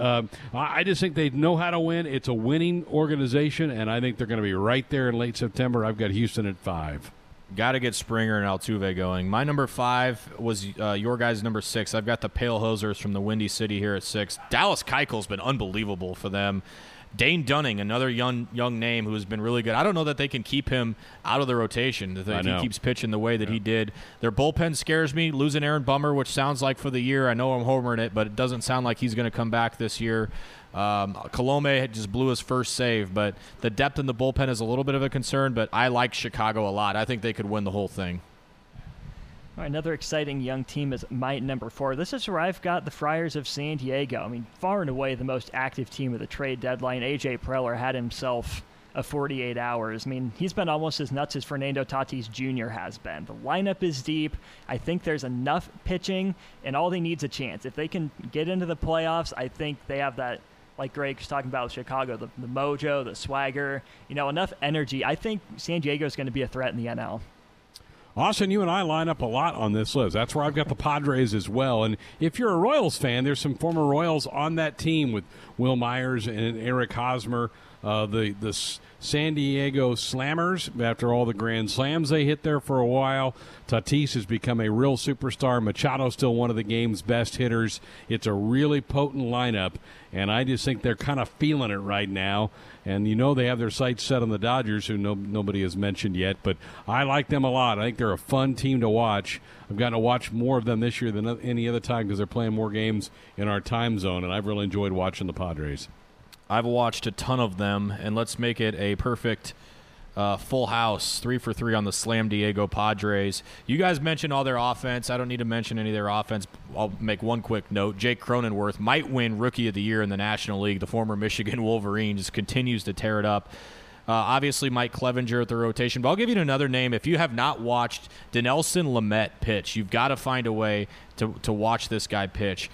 I just think they know how to win. It's a winning organization, and I think they're going to be right there in late September. I've got Houston at 5. Got to get Springer and Altuve going. My number 5 was your guys' number 6. I've got the Pale Hosers from the Windy City here at 6. Dallas Keuchel's been unbelievable for them. Dane Dunning, another young name who has been really good. I don't know that they can keep him out of the rotation. If he keeps pitching the way that he did. Their bullpen scares me. Losing Aaron Bummer, which sounds like for the year. I know I'm homering it, but it doesn't sound like he's going to come back this year. Colome just blew his first save, but the depth in the bullpen is a little bit of a concern, but I like Chicago a lot. I think they could win the whole thing. All right, another exciting young team is my number 4. This is where I've got the Friars of San Diego. I mean, far and away the most active team of the trade deadline. A.J. Preller had himself of 48 hours. I mean, he's been almost as nuts as Fernando Tatis Jr. has been. The lineup is deep. I think there's enough pitching, and all they need is a chance. If they can get into the playoffs, I think they have that, like Greg was talking about with Chicago, the mojo, the swagger, you know, enough energy. I think San Diego is going to be a threat in the NL. Austin, you and I line up a lot on this list. That's where I've got the Padres as well. And if you're a Royals fan, there's some former Royals on that team with Will Myers and Eric Hosmer. The San Diego Slammers, after all the grand slams they hit there for a while. Tatis has become a real superstar. Machado's still one of the game's best hitters. It's a really potent lineup, and I just think they're kind of feeling it right now. And you know they have their sights set on the Dodgers, who nobody has mentioned yet, but I like them a lot. I think they're a fun team to watch. I've gotten to watch more of them this year than any other time because they're playing more games in our time zone, and I've really enjoyed watching the Padres. I've watched a ton of them, and let's make it a perfect full house, 3 for 3 on the Slam Diego Padres. You guys mentioned all their offense. I don't need to mention any of their offense. I'll make one quick note. Jake Cronenworth might win Rookie of the Year in the National League. The former Michigan Wolverine just continues to tear it up. Obviously, Mike Clevenger at the rotation. But I'll give you another name. If you have not watched Dinelson Lamet pitch, you've got to find a way to watch this guy pitch.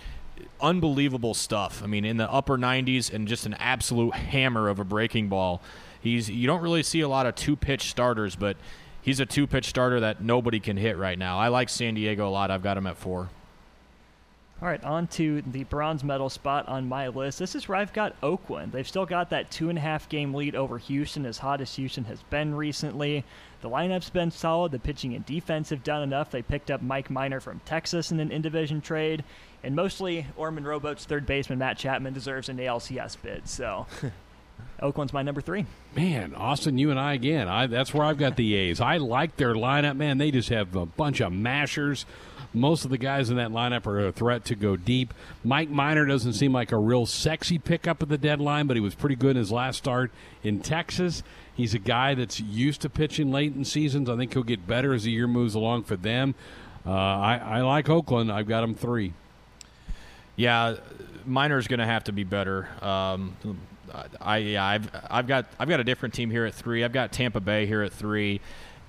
Unbelievable stuff. I mean, in the upper 90s and just an absolute hammer of a breaking ball. You don't really see a lot of two-pitch starters, but he's a two-pitch starter that nobody can hit right now. I like San Diego a lot. I've got him at 4. All right, on to the bronze medal spot on my list. This is where I've got Oakland. They've still got that 2.5-game lead over Houston, as hot as Houston has been recently. The lineup's been solid. The pitching and defense have done enough. They picked up Mike Minor from Texas in an in-division trade. And mostly, Orman Robote's third baseman, Matt Chapman, deserves an ALCS bid. So, Oakland's my number 3. Man, Austin, you and I again. That's where I've got the A's. I like their lineup. Man, they just have a bunch of mashers. Most of the guys in that lineup are a threat to go deep. Mike Minor doesn't seem like a real sexy pickup at the deadline, but he was pretty good in his last start in Texas. He's a guy that's used to pitching late in seasons. I think he'll get better as the year moves along for them. I like Oakland. I've got them 3. Yeah, Minor's going to have to be better. I've got a different team here at 3. I've got Tampa Bay here at 3.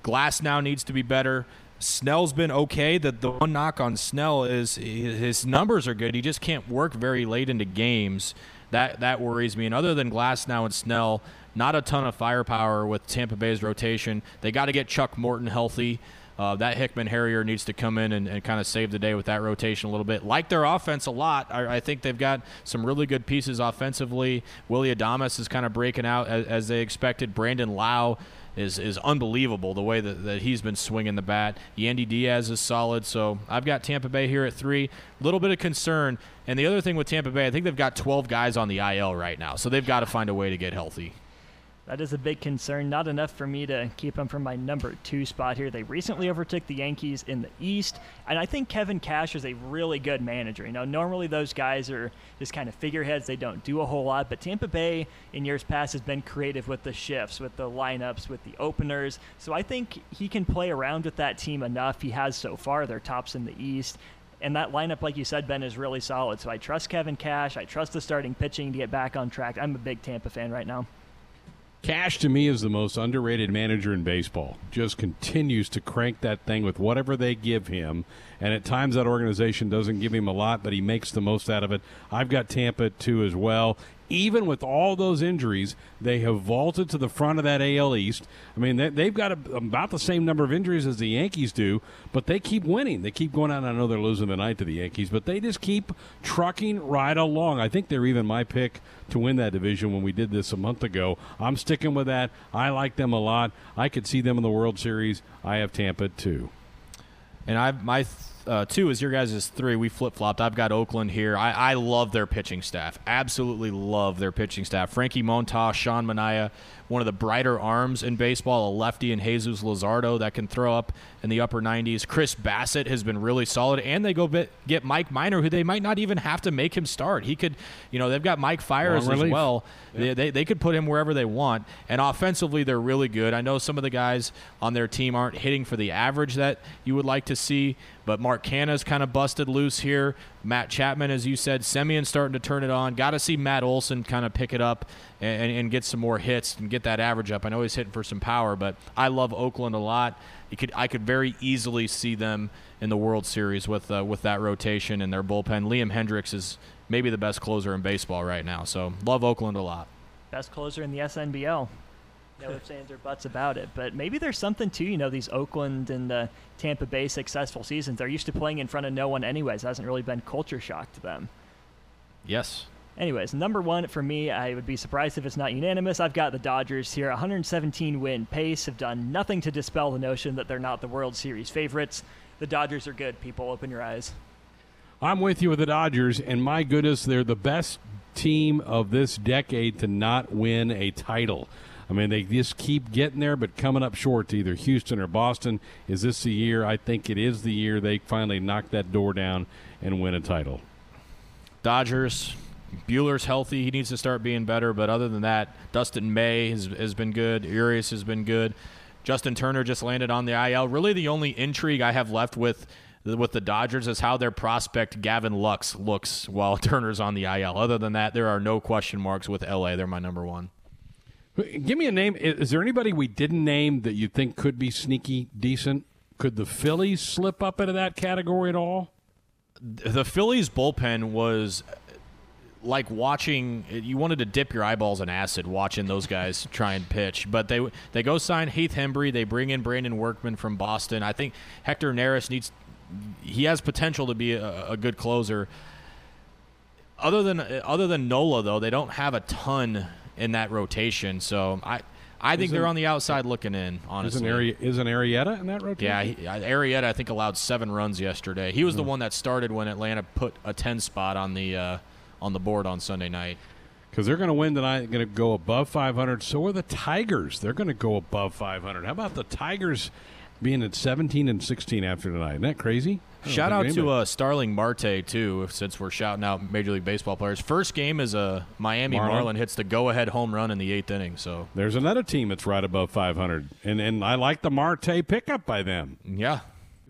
Glass now needs to be better. Snell's been okay. The one knock on Snell is his numbers are good. He just can't work very late into games. That worries me. And other than Glass now and Snell, not a ton of firepower with Tampa Bay's rotation. They got to get Chuck Morton healthy. That Hickman Harrier needs to come in and kind of save the day with that rotation a little bit. Like their offense a lot. I think they've got some really good pieces offensively. Willy Adames is kind of breaking out as they expected. Brandon Lau is unbelievable the way that he's been swinging the bat. Yandy Diaz is solid. So I've got Tampa Bay here at 3. A little bit of concern. And the other thing with Tampa Bay, I think they've got 12 guys on the IL right now. So they've got to find a way to get healthy. That is a big concern. Not enough for me to keep them from my number 2 spot here. They recently overtook the Yankees in the East, and I think Kevin Cash is a really good manager. You know, normally those guys are just kind of figureheads. They don't do a whole lot, but Tampa Bay in years past has been creative with the shifts, with the lineups, with the openers. So I think he can play around with that team enough. He has so far. They're tops in the East. And that lineup, like you said, Ben, is really solid. So I trust Kevin Cash. I trust the starting pitching to get back on track. I'm a big Tampa fan right now. Cash, to me, is the most underrated manager in baseball. Just continues to crank that thing with whatever they give him. And at times that organization doesn't give him a lot, but he makes the most out of it. I've got Tampa at 2 as well. Even with all those injuries, they have vaulted to the front of that AL East. I mean, they've got about the same number of injuries as the Yankees do, but they keep winning. They keep going out. I know they're losing tonight to the Yankees, but they just keep trucking right along. I think they're even my pick to win that division when we did this a month ago. I'm sticking with that. I like them a lot. I could see them in the World Series. I have Tampa at 2. And my 2 is your guys' 3. We flip-flopped. I've got Oakland here. I love their pitching staff. Absolutely love their pitching staff. Frankie Montas, Sean Manaea, one of the brighter arms in baseball, a lefty in Jesus Luzardo that can throw up in the upper 90s. Chris Bassett has been really solid, and they go get Mike Minor, who they might not even have to make him start. He could, you know, they've got Mike Fiers as well. Yeah. They could put him wherever they want, and offensively they're really good. I know some of the guys on their team aren't hitting for the average that you would like to see, but Mark Mark Canna's kind of busted loose here. Matt Chapman, as you said, Semien starting to turn it on. Got to see Matt Olson kind of pick it up and get some more hits and get that average up. I know he's hitting for some power, but I love Oakland a lot. I could very easily see them in the World Series with that rotation and their bullpen. Liam Hendricks is maybe the best closer in baseball right now, so love Oakland a lot. Best closer in the SNBL. No ifs, ands, or buts about it. But maybe there's something to, you know, these Oakland and Tampa Bay successful seasons. They're used to playing in front of no one anyways. It hasn't really been culture shock to them. Yes. Anyways, number one for me, I would be surprised if it's not unanimous. I've got the Dodgers here. 117-win pace, have done nothing to dispel the notion that they're not the World Series favorites. The Dodgers are good, people. Open your eyes. I'm with you with the Dodgers, and my goodness, they're the best team of this decade to not win a title. I mean, they just keep getting there, but coming up short to either Houston or Boston. Is this the year? I think it is the year they finally knock that door down and win a title. Dodgers, Bueller's healthy. He needs to start being better. But other than that, Dustin May has been good. Urias has been good. Justin Turner just landed on the IL. Really the only intrigue I have left with the Dodgers is how their prospect Gavin Lux looks while Turner's on the IL. Other than that, there are no question marks with L.A. They're my number one. Give me a name. Is there anybody we didn't name that you think could be sneaky decent? Could the Phillies slip up into that category at all? The Phillies bullpen was like watching. You wanted to dip your eyeballs in acid watching those guys try and pitch. But they go sign Heath Hembree. They bring in Brandon Workman from Boston. I think Hector Neris has potential to be a good closer. Other than Nola, though, they don't have a ton in that rotation, so I think they're on the outside looking in, honestly. Isn't Arrieta in that rotation? Yeah, Arrieta, I think, allowed 7 runs yesterday. He was the one that started when Atlanta put a 10 spot on the board on Sunday night. Because they're going to win tonight, going to go above 500. So are the Tigers. They're going to go above 500. How about the Tigers being at 17-16 after tonight? Isn't that crazy? Shout out to Starling Marte, too, since we're shouting out Major League Baseball players. First game is a Miami Marlin hits the go-ahead home run in the 8th inning. So there's another team that's right above 500, and I like the Marte pickup by them. Yeah.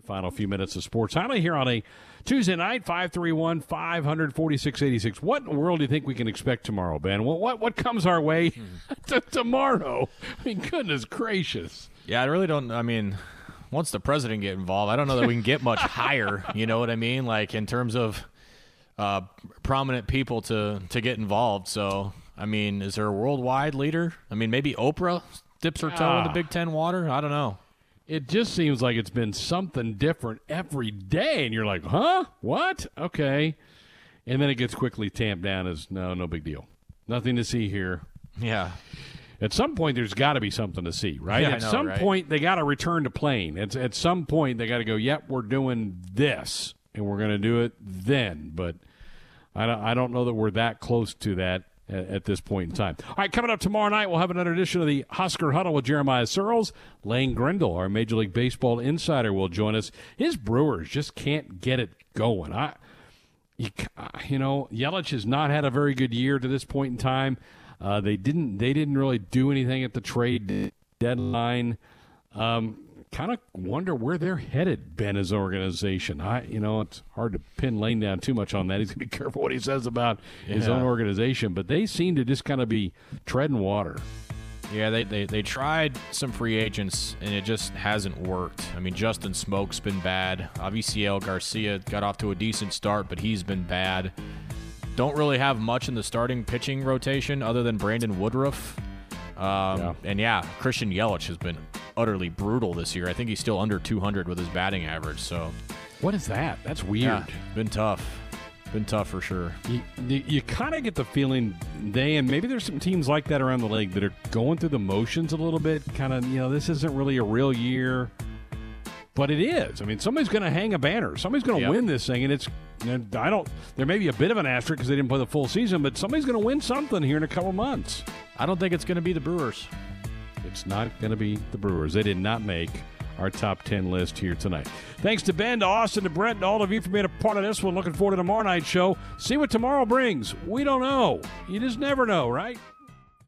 Final few minutes of Sports Highlight here on a Tuesday night, 531-500-4686. What in the world do you think we can expect tomorrow, Ben? What comes our way tomorrow? I mean, goodness gracious. Yeah, I really don't – I mean – once the president get involved, I don't know that we can get much higher, you know what I mean, like in terms of prominent people to get involved. So, I mean, is there a worldwide leader? I mean, maybe Oprah dips her toe in the Big Ten water? I don't know. It just seems like it's been something different every day, and you're like, huh? What? Okay. And then it gets quickly tamped down as, no big deal. Nothing to see here. Yeah. At some point, there's got to be something to see, right? Yeah, at some point, they got to return to playing. At some point, they got to go, yep, we're doing this, and we're going to do it then. But I don't know that we're that close to that at this point in time. All right, coming up tomorrow night, we'll have another edition of the Husker Huddle with Jeremiah Searles. Lane Grindle, our Major League Baseball insider, will join us. His Brewers just can't get it going. You know, Yelich has not had a very good year to this point in time. They didn't really do anything at the trade deadline. Kind of wonder where they're headed, Ben, as an organization. It's hard to pin Lane down too much on that. He's going to be careful what he says about his own organization. But they seem to just kind of be treading water. Yeah, they tried some free agents, and it just hasn't worked. I mean, Justin Smoke's been bad. Avisaíl Garcia got off to a decent start, but he's been bad. Don't really have much in the starting pitching rotation other than Brandon Woodruff. Christian Yelich has been utterly brutal this year. I think he's still under 200 with his batting average. So, what is that? That's weird. Yeah, been tough. Been tough for sure. You kind of get the feeling and maybe there's some teams like that around the league that are going through the motions a little bit. Kind of, this isn't really a real year. But it is. I mean, somebody's going to hang a banner. Somebody's going to win this thing, and there may be a bit of an asterisk because they didn't play the full season, but somebody's going to win something here in a couple months. I don't think it's going to be the Brewers. It's not going to be the Brewers. They did not make our top 10 list here tonight. Thanks to Ben, to Austin, to Brett, and all of you for being a part of this one. Looking forward to tomorrow night's show. See what tomorrow brings. We don't know. You just never know, right?